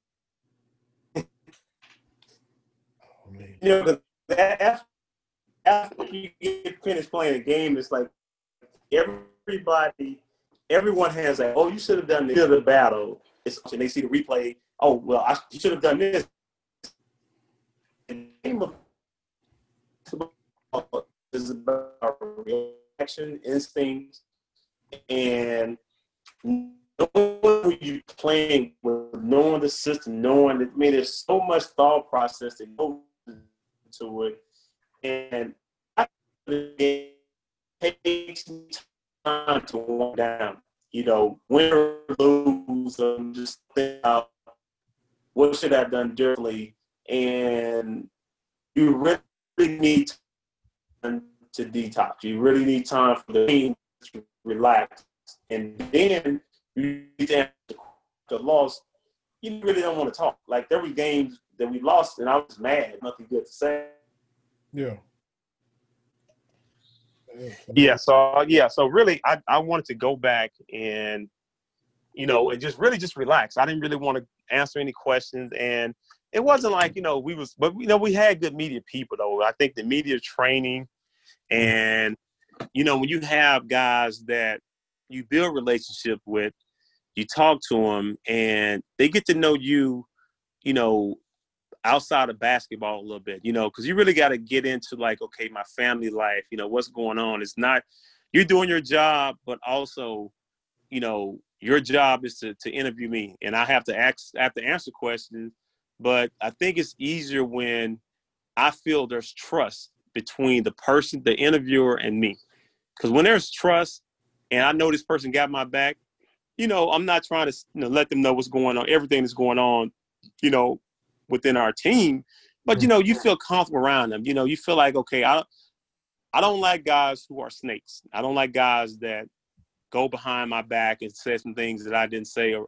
after you get finished playing a game, it's like everyone has like, oh, you should have done this. The battle, and they see the replay. Oh, well, you should have done this. And the game of football is about reaction, instincts, and knowing who you're playing with, knowing the system, knowing that. I mean, there's so much thought process that goes into it, and takes time to walk down. You know, win or lose, I'm just thinking about what should I have done differently. And you really need time to detox. You really need time for the team to relax. And then you need to answer the loss. You really don't want to talk. Like, there were games that we lost, and I was mad. Nothing good to say. Yeah. So really, I wanted to go back and, and just relax. I didn't really want to answer any questions. And it wasn't like, we had good media people, though. I think the media training and, when you have guys that you build relationship with, you talk to them, and they get to know you, outside of basketball a little bit, because you really got to get into like, okay, my family life, what's going on. It's not, you're doing your job, but also, your job is to interview me, and I have to answer questions. But I think it's easier when I feel there's trust between the person, the interviewer, and me. Because when there's trust and I know this person got my back, I'm not trying to let them know what's going on, everything that's going on, within our team, but you feel comfortable around them. You feel like, okay, I don't like guys who are snakes. I don't like guys that go behind my back and say some things that I didn't say, or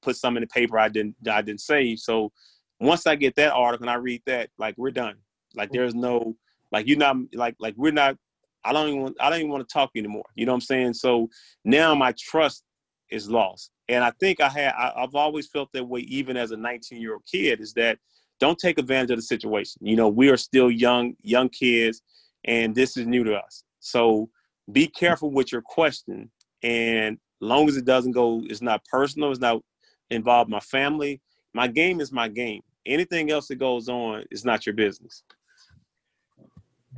put some in the paper I didn't say. So once I get that article and I read that, like, we're done. Like, there's no, like, you're not, like we're not. I don't even want to talk to you anymore. You know what I'm saying? So now my trust is lost. And I think I've always felt that way, even as a 19-year-old kid, is that don't take advantage of the situation. We are still young kids, and this is new to us. So be careful with your question. And long as it doesn't go, it's not personal, it's not involved my family. My game is my game. Anything else that goes on is not your business.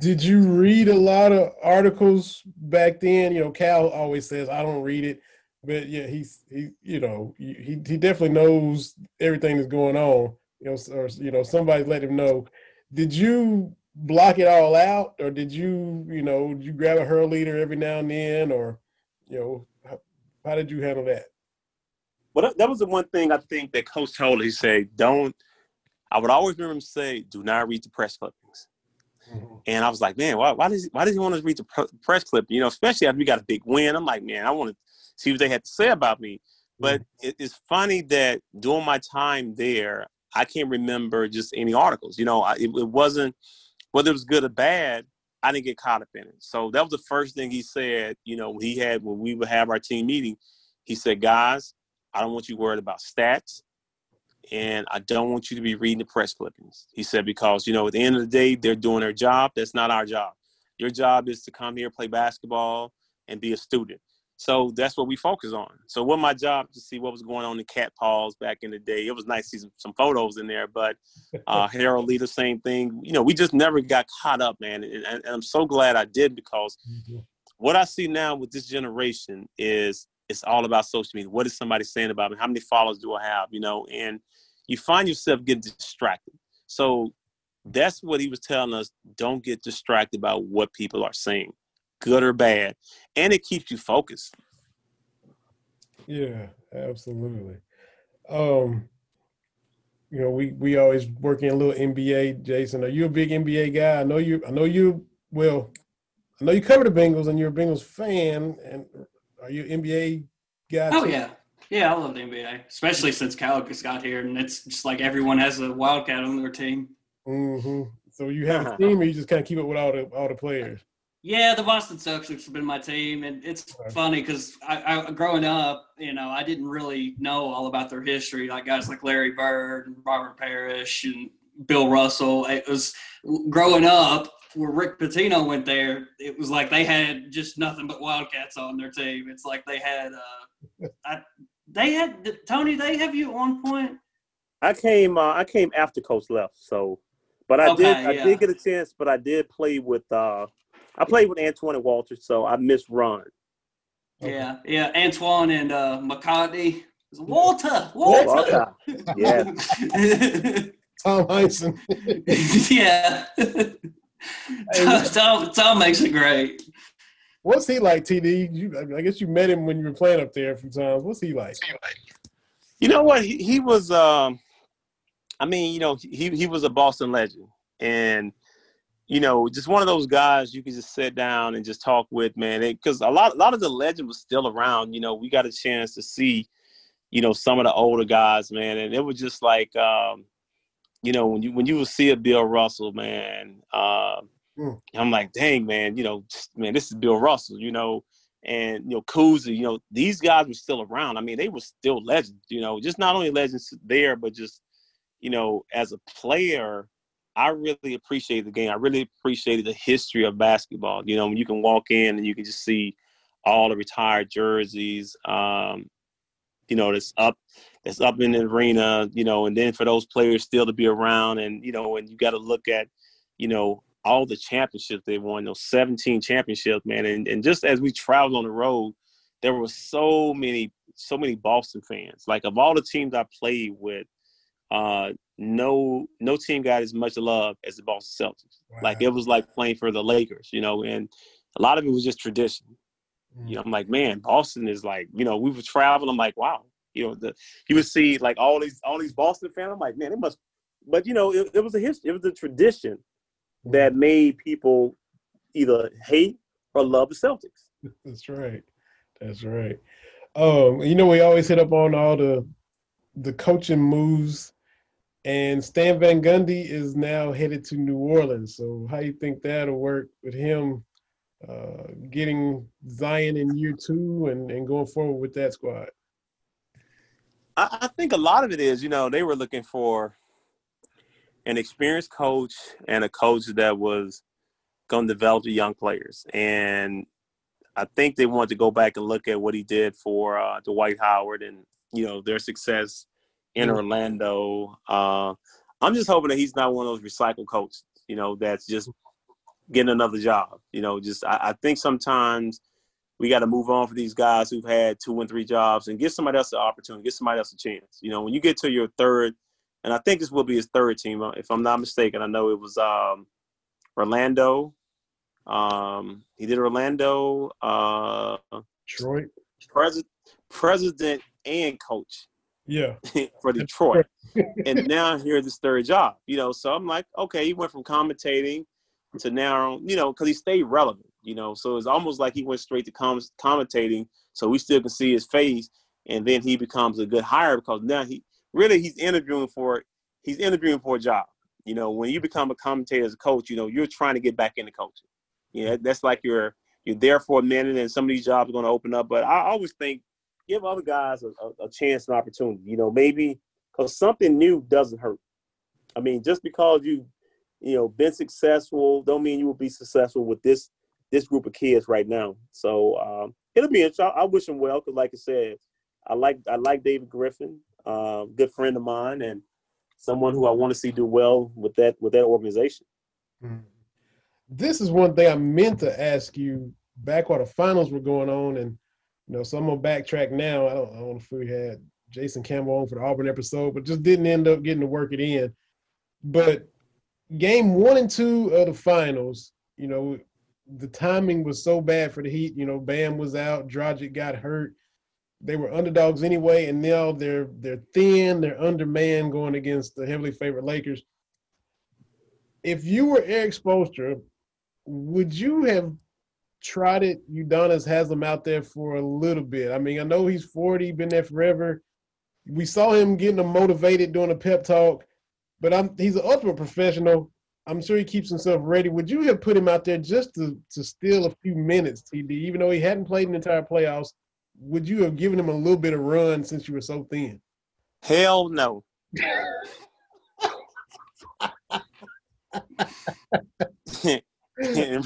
Did you read a lot of articles back then? Cal always says, I don't read it. But yeah, he definitely knows everything that's going on. Somebody's let him know. Did you block it all out, or did you, did you grab a hurl leader every now and then, or, how did you handle that? Well, that was the one thing I think that Coach told. He said, I would always remember him say, do not read the press clippings. Mm-hmm. And I was like, man, why does he want us to read the press clip? Especially after we got a big win. I'm like, man, I want to see what they had to say about me. But it's funny that during my time there, I can't remember just any articles. It wasn't, whether it was good or bad, I didn't get caught up in it. So that was the first thing he said, when we would have our team meeting. He said, guys, I don't want you worried about stats, and I don't want you to be reading the press clippings. He said, because, at the end of the day, they're doing their job. That's not our job. Your job is to come here, play basketball, and be a student. So that's what we focus on. So what my job to see what was going on in Cat Paws back in the day. It was nice to see some photos in there, but Harold Lee, the same thing. We just never got caught up, man. And I'm so glad I did, because what I see now with this generation is it's all about social media. What is somebody saying about me? How many followers do I have? And you find yourself getting distracted. So that's what he was telling us. Don't get distracted by what people are saying, good or bad, and it keeps you focused. Yeah, absolutely. We always work in a little NBA. Jason, are you a big NBA guy? I know you. I know you cover the Bengals and you're a Bengals fan. And are you an NBA guy? Oh, too? Yeah. Yeah, I love the NBA, especially since Cal got here. And it's just like everyone has a Wildcat on their team. Mm-hmm. So you have a team or you just kind of keep up with all the players? Yeah, the Boston Celtics have been my team, and it's funny because I growing up, you know, I didn't really know all about their history, like guys like Larry Bird and Robert Parrish and Bill Russell. It was growing up where Rick Pitino went there. It was like they had just nothing but Wildcats on their team. It's like they had, Tony. They have you on point. I came after Coach left, so, but I did get a chance. But I did play with. I played with Antoine Walker, so I missed Ron. Yeah, yeah, Antoine and McCarty. Walter. Yeah. Tom Heisen. Yeah. Tom makes it great. What's he like, TD? I guess you met him when you were playing up there a few times. What's he like? You know what? He was. I mean, you know, he was a Boston legend, and. You know, just one of those guys you can just sit down and just talk with, man. Because a lot of the legend was still around. You know, we got a chance to see, you know, some of the older guys, man. And it was just like, you know, when you would see a Bill Russell, man, I'm like, dang, man, you know, man, this is Bill Russell, you know. And, you know, Cousy, you know, these guys were still around. I mean, they were still legends, you know. Just not only legends there, but just, you know, as a player, I really appreciated the game. I really appreciated the history of basketball. You know, when you can walk in and you can just see all the retired jerseys, you know, that's up in the arena, you know, and then for those players still to be around and, you know, and you got to look at, you know, all the championships they won, those 17 championships, man. And just as we traveled on the road, there were so many Boston fans. Like of all the teams I played with, no team got as much love as the Boston Celtics. Wow. Like, it was like playing for the Lakers, you know, and a lot of it was just tradition. Mm. You know, I'm like, man, Boston is like, you know, we would travel. I'm like, wow. You know, you would see, like, all these Boston fans. I'm like, man, it must – but, you know, it was a history. It was a tradition that made people either hate or love the Celtics. That's right. You know, we always hit up on all the coaching moves. And Stan Van Gundy is now headed to New Orleans. So how do you think that'll work with him getting Zion in year two and going forward with that squad? I think a lot of it is, you know, they were looking for an experienced coach and a coach that was going to develop the young players. And I think they wanted to go back and look at what he did for Dwight Howard and, you know, their success in Orlando. I'm just hoping that he's not one of those recycled coaches, you know, that's just getting another job. You know, just I think sometimes we got to move on for these guys who've had 2 and 3 jobs and give somebody else the opportunity, give somebody else a chance. You know, when you get to your third, and I think this will be his third team, if I'm not mistaken. I know it was Orlando. He did Orlando. Detroit. President and coach. Yeah, for Detroit. And now here's his third job, you know. So I'm like, okay, he went from commentating to now, you know, because he stayed relevant, you know. So it's almost like he went straight to commentating, so we still can see his face. And then he becomes a good hire because now he's interviewing for a job. You know, when you become a commentator as a coach, you know, you're trying to get back into coaching. You know, that's like you're there for a minute, and some of these jobs are going to open up. But I always think, give other guys a chance and opportunity, you know, maybe because something new doesn't hurt. I mean, just because you know, been successful don't mean you will be successful with this group of kids right now. So it'll be interesting. I wish him well because, like I said, I like David Griffin, good friend of mine, and someone who I want to see do well with that organization. This is one thing I meant to ask you back while the finals were going on, and you know, so I'm gonna backtrack now. I don't know if we had Jason Campbell on for the Auburn episode, but just didn't end up getting to work it in. But game 1 and 2 of the finals, you know, the timing was so bad for the Heat. You know, Bam was out, Dragic got hurt. They were underdogs anyway, and now they're thin, they're undermanned going against the heavily favored Lakers. If you were Eric Spoelstra, would you have tried it. Udonis has him out there for a little bit. I mean, I know he's 40, been there forever. We saw him getting him motivated doing a pep talk, but he's an ultimate professional. I'm sure he keeps himself ready. Would you have put him out there just to steal a few minutes, TD, even though he hadn't played an entire playoffs? Would you have given him a little bit of run since you were so thin? Hell no. The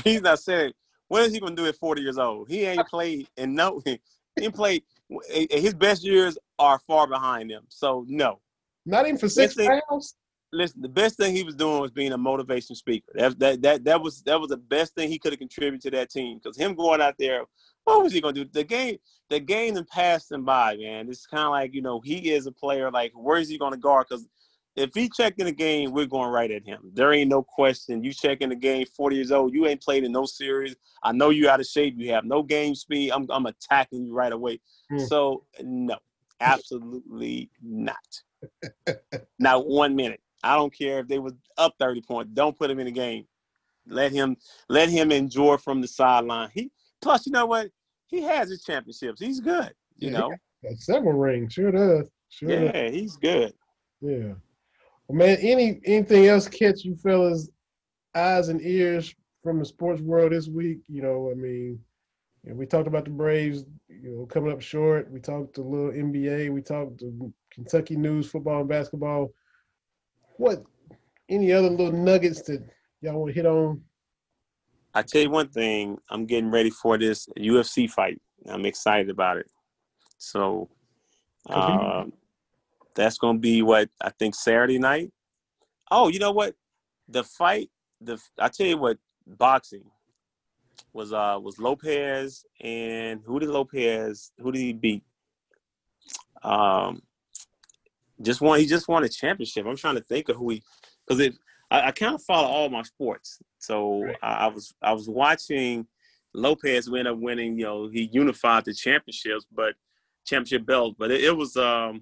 reason I said it, what is he going to do at 40 years old? He ain't played, and no, he ain't played. His best years are far behind him, so no. Not even for 6 rounds? Listen, the best thing he was doing was being a motivation speaker. That was the best thing he could have contributed to that team, because him going out there, what was he going to do? The game that passed him by, man. It's kind of like, you know, he is a player. Like, where is he going to guard? Because if he checked in the game, we're going right at him. There ain't no question. You check in the game, 40 years old, you ain't played in no series. I know you out of shape. You have no game speed. I'm attacking you right away. So, no, absolutely not. Not 1 minute. I don't care if they was up 30 points. Don't put him in the game. Let him enjoy from the sideline. Plus, you know what? He has his championships. He's good, you know. Several rings, sure does. Sure does. He's good. Yeah. Well, man, anything else catch you fellas' eyes and ears from the sports world this week? You know, I mean, we talked about the Braves, you know, coming up short. We talked a little NBA. We talked Kentucky news, football and basketball. What, any other little nuggets that y'all want to hit on? I tell you one thing, I'm getting ready for this UFC fight. I'm excited about it. So that's going to be what I think Saturday night. Oh, you know what? I tell you what, boxing was Lopez, and who did he beat? He just won a championship. I'm trying to think of who he, because I kind of follow all my sports. So right. I was watching Lopez, who ended up winning, you know, he unified the championship belt. But it was, I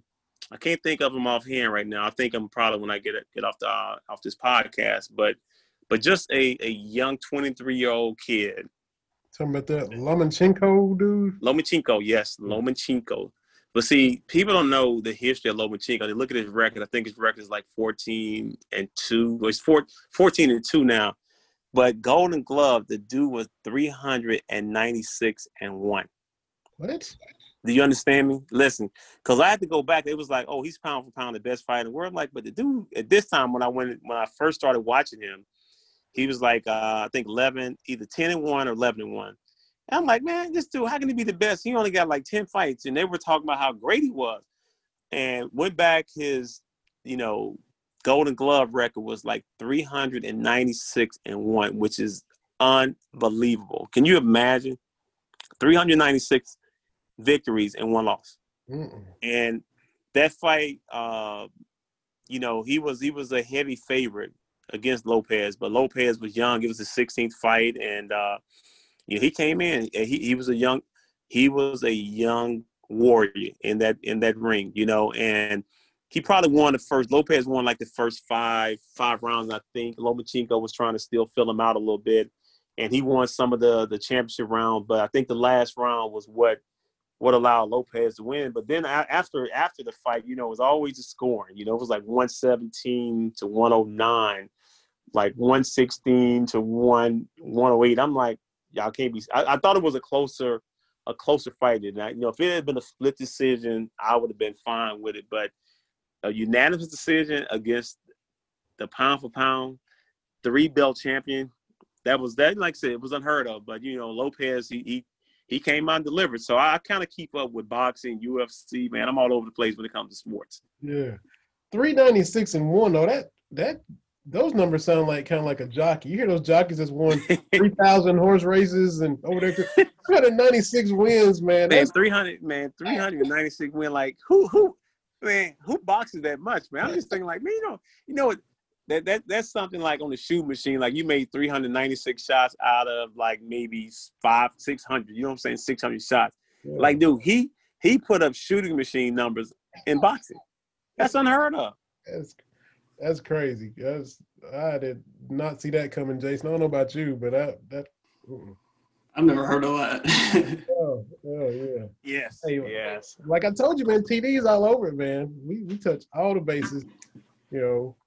can't think of him offhand right now. I think I'm probably when I get off this podcast. But just a young 23-year-old kid. Talking about that Lomachenko dude? Lomachenko, yes, Lomachenko. But see, people don't know the history of Lomachenko. They look at his record. I think his record is like 14-2. Well, it's 14-2 now. But Golden Glove, the dude was 396-1. What? Do you understand me? Listen, because I had to go back. It was like, oh, he's pound for pound the best fighter in the world. Like, but the dude at this time when I first started watching him, he was like I think 11, either 10-1 or 11-1. I'm like, man, this dude, how can he be the best? He only got like 10 fights, and they were talking about how great he was. And went back, his, you know, Golden Glove record was like 396-1, which is unbelievable. Can you imagine? 396 victories and one loss. Mm-mm. And that fight, you know, he was a heavy favorite against Lopez, but Lopez was young. It was his 16th fight, and he came in. He was a young warrior in that ring, you know. And he probably won the first. Lopez won like the first five rounds, I think. Lomachenko was trying to still fill him out a little bit, and he won some of the championship round. But I think the last round was what allowed Lopez to win. But then after the fight, you know, it was always a scoring. You know, it was like 117-109, like 116-108. I'm like, y'all can't be. I thought it was a closer fight than that. You know, if it had been a split decision, I would have been fine with it. But a unanimous decision against the pound for pound 3-belt champion, that. Like I said, it was unheard of. But you know, Lopez, he came out and delivered. So I kind of keep up with boxing, UFC, man. I'm all over the place when it comes to sports. Yeah, 396-1 though. That. Those numbers sound like kind of like a jockey. You hear those jockeys that's won 3,000 horse races and over there, 396 wins, man. That's 396 wins. Like who boxes that much, man? I'm just thinking like, man, you know what? That's something like on the shoe machine. Like you made 396 shots out of like maybe 500, 600. You know what I'm saying? 600 shots. Yeah. Like, dude, he put up shooting machine numbers in boxing. That's unheard of. That's crazy. I did not see that coming, Jason. I don't know about you, but I've never heard of that. Oh, yeah. Yes. Hey, yes. Like I told you, man, TD's all over it, man. We touch all the bases. You know,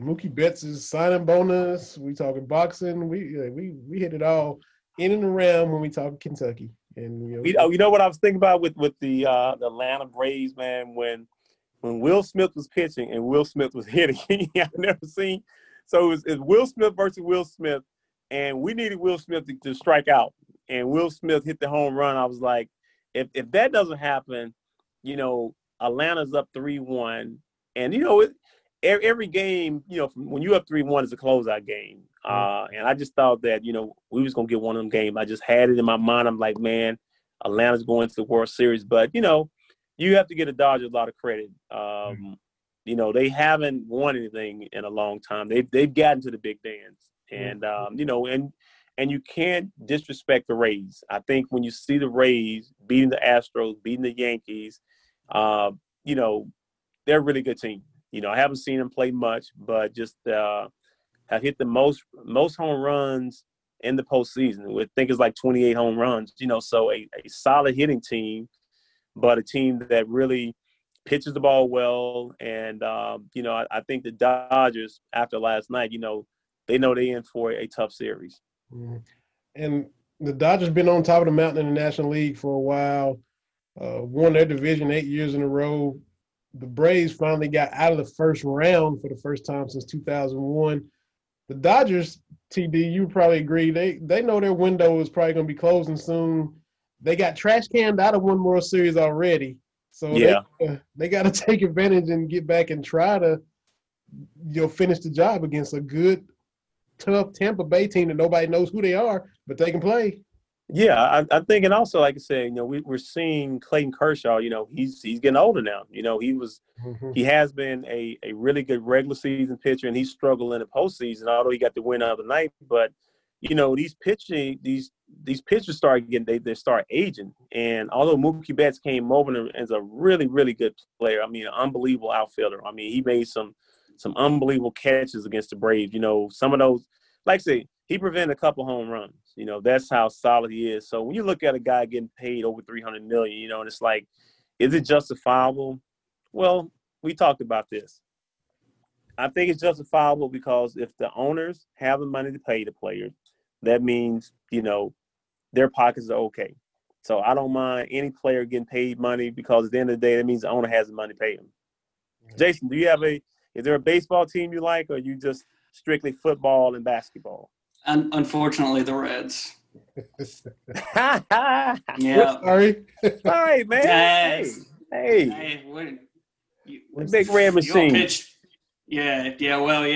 Mookie Betts' signing bonus. We talking boxing. We hit it all in and around when we talk Kentucky. And you know what I was thinking about with the Atlanta Braves, man, when Will Smith was pitching and Will Smith was hitting. I've never seen. So it was Will Smith versus Will Smith. And we needed Will Smith to strike out. And Will Smith hit the home run. I was like, if that doesn't happen, you know, Atlanta's up 3-1. And, you know, every game, you know, when you're up 3-1, it's a closeout game. And I just thought that, you know, we was going to get one of them games. I just had it in my mind. I'm like, man, Atlanta's going to the World Series. But, you know, you have to get the Dodgers a lot of credit. You know, they haven't won anything in a long time. They've gotten to the big dance. And, you know, and you can't disrespect the Rays. I think when you see the Rays beating the Astros, beating the Yankees, you know, they're a really good team. You know, I haven't seen them play much, but just have hit the most home runs in the postseason. I think it's like 28 home runs, you know, so a solid hitting team, but a team that really pitches the ball well. And, you know, I think the Dodgers after last night, you know they're in for a tough series. And the Dodgers been on top of the mountain in the National League for a while, won their division 8 years in a row. The Braves finally got out of the first round for the first time since 2001. The Dodgers, TD, you probably agree, they know their window is probably going to be closing soon. They got trash canned out of one World Series already. So yeah. They got to take advantage and get back and try to, you know, finish the job against a good – tough Tampa Bay team that nobody knows who they are, but they can play. Yeah, I think, and also, like I said, you know, we're seeing Clayton Kershaw. You know, he's getting older now. You know, he has been a really good regular season pitcher, and he struggled in the postseason. Although he got the win the other night, but you know, these pitchers start getting they start aging. And although Mookie Betts came over as a really really good player, I mean, an unbelievable outfielder. I mean, he made some unbelievable catches against the Braves. You know, some of those, like I say, he prevented a couple home runs. You know, that's how solid he is. So when you look at a guy getting paid over $300 million, you know, and it's like, is it justifiable? Well, we talked about this. I think it's justifiable because if the owners have the money to pay the players, that means, you know, their pockets are okay. So I don't mind any player getting paid money because at the end of the day, that means the owner has the money to pay them. Jason, do you have is there a baseball team you like, or you just strictly football and basketball? Unfortunately, the Reds. Yeah. Sorry. Sorry, man. Yes. Hey. The big red machine. Pitched, yeah. But y'all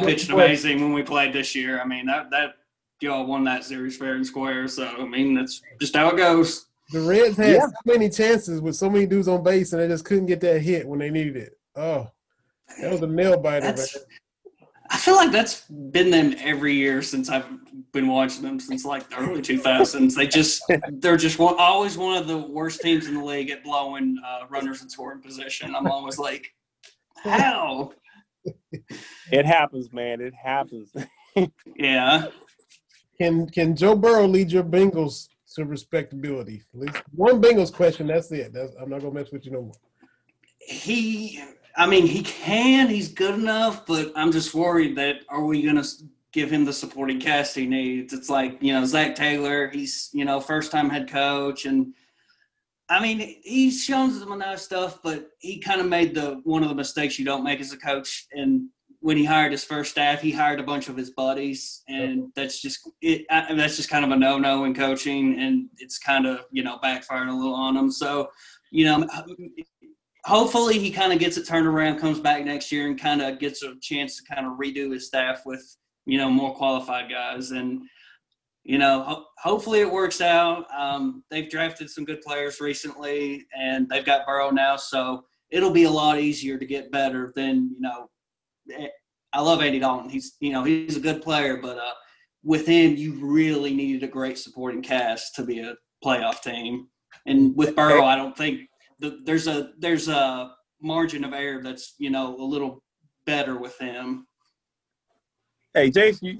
pitched amazing when we played this year. I mean, that y'all won that series fair and square. So, I mean, that's just how it goes. The Reds had so many chances with so many dudes on base, and they just couldn't get that hit when they needed it. Oh, that was a nail-biter, man. I feel like that's been them every year since I've been watching them, since like the early 2000s. They're always one of the worst teams in the league at blowing runners in scoring position. I'm always like, how? It happens, man. It happens. Yeah. Can Joe Burrow lead your Bengals to respectability? At least one Bengals question, that's it. I'm not going to mess with you no more. He's good enough, but I'm just worried that are we going to give him the supporting cast he needs? It's like, you know, Zach Taylor, he's, you know, first-time head coach. And, I mean, he's shown some enough stuff, but he kind of made one of the mistakes you don't make as a coach. And when he hired his first staff, he hired a bunch of his buddies, and that's just kind of a no-no in coaching, and it's kind of, you know, backfired a little on him. So, you know, hopefully he kind of gets it turned around, comes back next year, and kind of gets a chance to kind of redo his staff with, you know, more qualified guys. And, you know, hopefully it works out. They've drafted some good players recently, and they've got Burrow now, so it'll be a lot easier to get better than, you know, I love Andy Dalton. He's a good player, but with him, you really needed a great supporting cast to be a playoff team. And with Burrow, I don't think there's a margin of error that's, you know, a little better with him. Hey, Jason,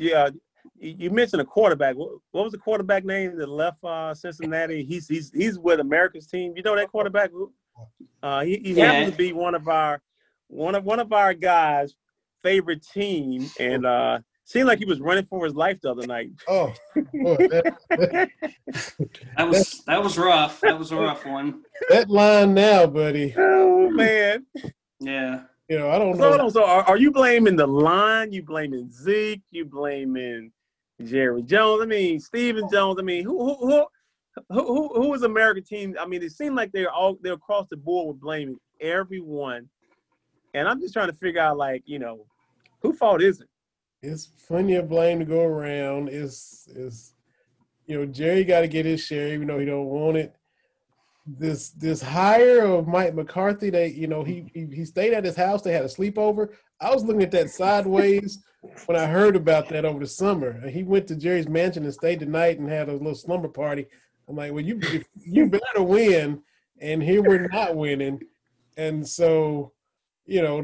you mentioned a quarterback. What was the quarterback name that left Cincinnati? He's with America's team. You know that quarterback? He happens to be one of our guys' favorite team, and seemed like he was running for his life the other night. Oh, boy, that was rough. That was a rough one. That line now, buddy. Oh man. Yeah. You know, I don't know. So are you blaming the line? You blaming Zeke? You blaming Jerry Jones? I mean, Stephen Jones. I mean, who was American team? I mean, it seemed like they're across the board were blaming everyone. And I'm just trying to figure out, like, you know, whose fault is it? It's plenty of blame to go around. It's you know, Jerry got to get his share, even though he don't want it. This hire of Mike McCarthy, they, you know, he stayed at his house. They had a sleepover. I was looking at that sideways when I heard about that over the summer. He went to Jerry's mansion and stayed the night and had a little slumber party. I'm like, well, you better win, and here we're not winning. And so, you know,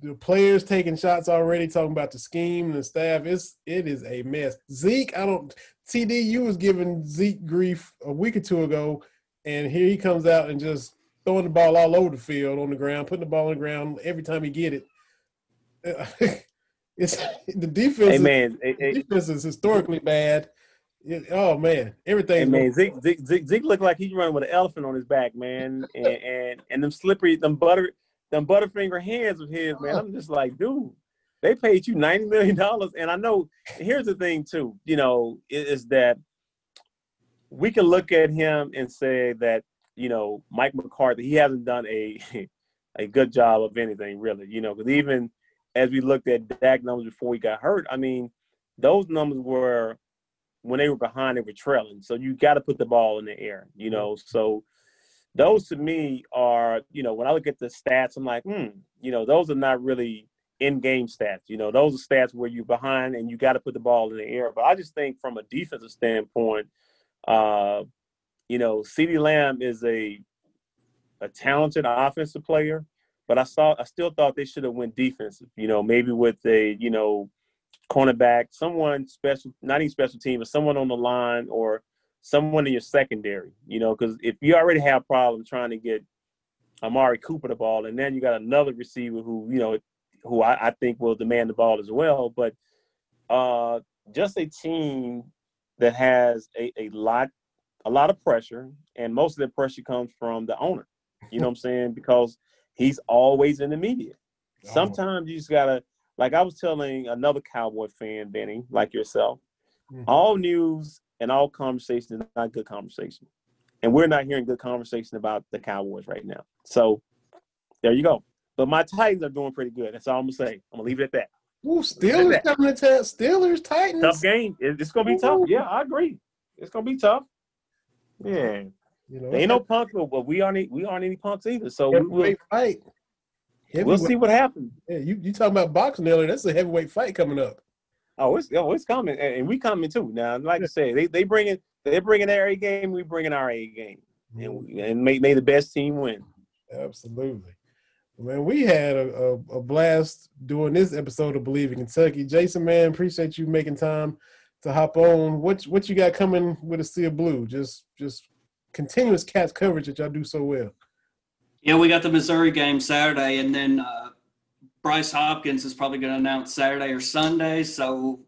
the players taking shots already, talking about the scheme and the staff. It is a mess. Zeke, TDU was giving Zeke grief a week or two ago. And here he comes out and just throwing the ball all over the field on the ground, putting the ball on the ground every time he get it. It's the defense. Hey, man. Defense is historically bad. Oh man, everything. Hey, man, Zeke looked like he's running with an elephant on his back, man. And them slippery, them butterfinger hands of his, man. I'm just like, dude, they paid you $90 million, and I know. Here's the thing, too. You know, is that. We can look at him and say that, you know, Mike McCarthy, he hasn't done a good job of anything, really, you know, because even as we looked at Dak numbers before he got hurt, I mean, those numbers were when they were behind, they were trailing. So you got to put the ball in the air, you know. So those to me are, you know, when I look at the stats, I'm like, you know, those are not really in-game stats. You know, those are stats where you're behind and you got to put the ball in the air. But I just think from a defensive standpoint, you know, CeeDee Lamb is a talented offensive player, but I still thought they should have went defensive, you know, maybe with a, you know, cornerback, someone special, not even special team, but someone on the line or someone in your secondary, you know, because if you already have problems trying to get Amari Cooper the ball, and then you got another receiver who, you know, who I think will demand the ball as well, but just a team that has a lot of pressure, and most of that pressure comes from the owner. You know what I'm saying? Because he's always in the media. Sometimes you just gotta, like I was telling another Cowboy fan, Benny, like yourself, all news and all conversation is not good conversation. And we're not hearing good conversation about the Cowboys right now. So there you go. But my Titans are doing pretty good. That's all I'm gonna say. I'm gonna leave it at that. Ooh, Steelers coming to town. Steelers, Titans. Tough game. It's going to be tough. Yeah, I agree. It's going to be tough. Yeah. You know, there ain't no punks, but we aren't any punks either. So we'll fight. We'll see what happens. Yeah, you talking about boxing earlier. That's a heavyweight fight coming up. Oh, it's coming. And we coming too. Now, like I said, they're bringing their A game. We bringing our A game. And may the best team win. Absolutely. Man, we had a blast doing this episode of Believe in Kentucky. Jason, man, appreciate you making time to hop on. What you got coming with A Sea of Blue? Just continuous Cats coverage that y'all do so well. Yeah, we got the Missouri game Saturday, and then Bryce Hopkins is probably going to announce Saturday or Sunday. So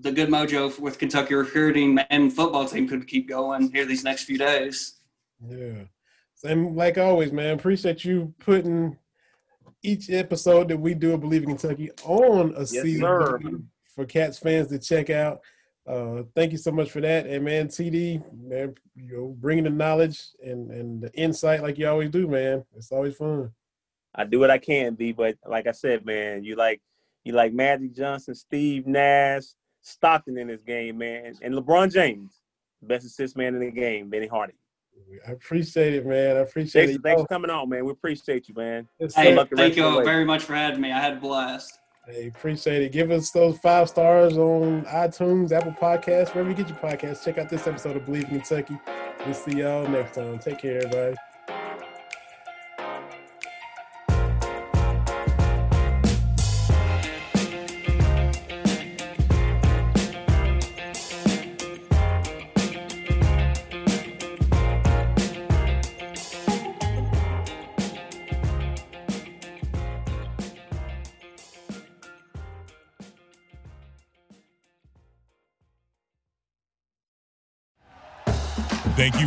the good mojo with Kentucky recruiting and football team could keep going here these next few days. Yeah. And like always, man, appreciate you putting – each episode that we do of Believe in Kentucky on A Sea of Blue for Cats fans to check out. Thank you so much for that. And, man, TD, man, you're bringing the knowledge and the insight like you always do, man. It's always fun. I do what I can, B, but like I said, man, you like Magic Johnson, Steve Nash, Stockton in this game, man, and LeBron James, best assist man in the game, Benny Hardy. I appreciate it, man. I appreciate it. Thanks for coming on, man. We appreciate you, man. Hey, thank you all very much for having me. I had a blast. Hey, appreciate it. Give us those 5 stars on iTunes, Apple Podcasts, wherever you get your podcasts. Check out this episode of Believe in Kentucky. We'll see y'all next time. Take care, everybody. Thank you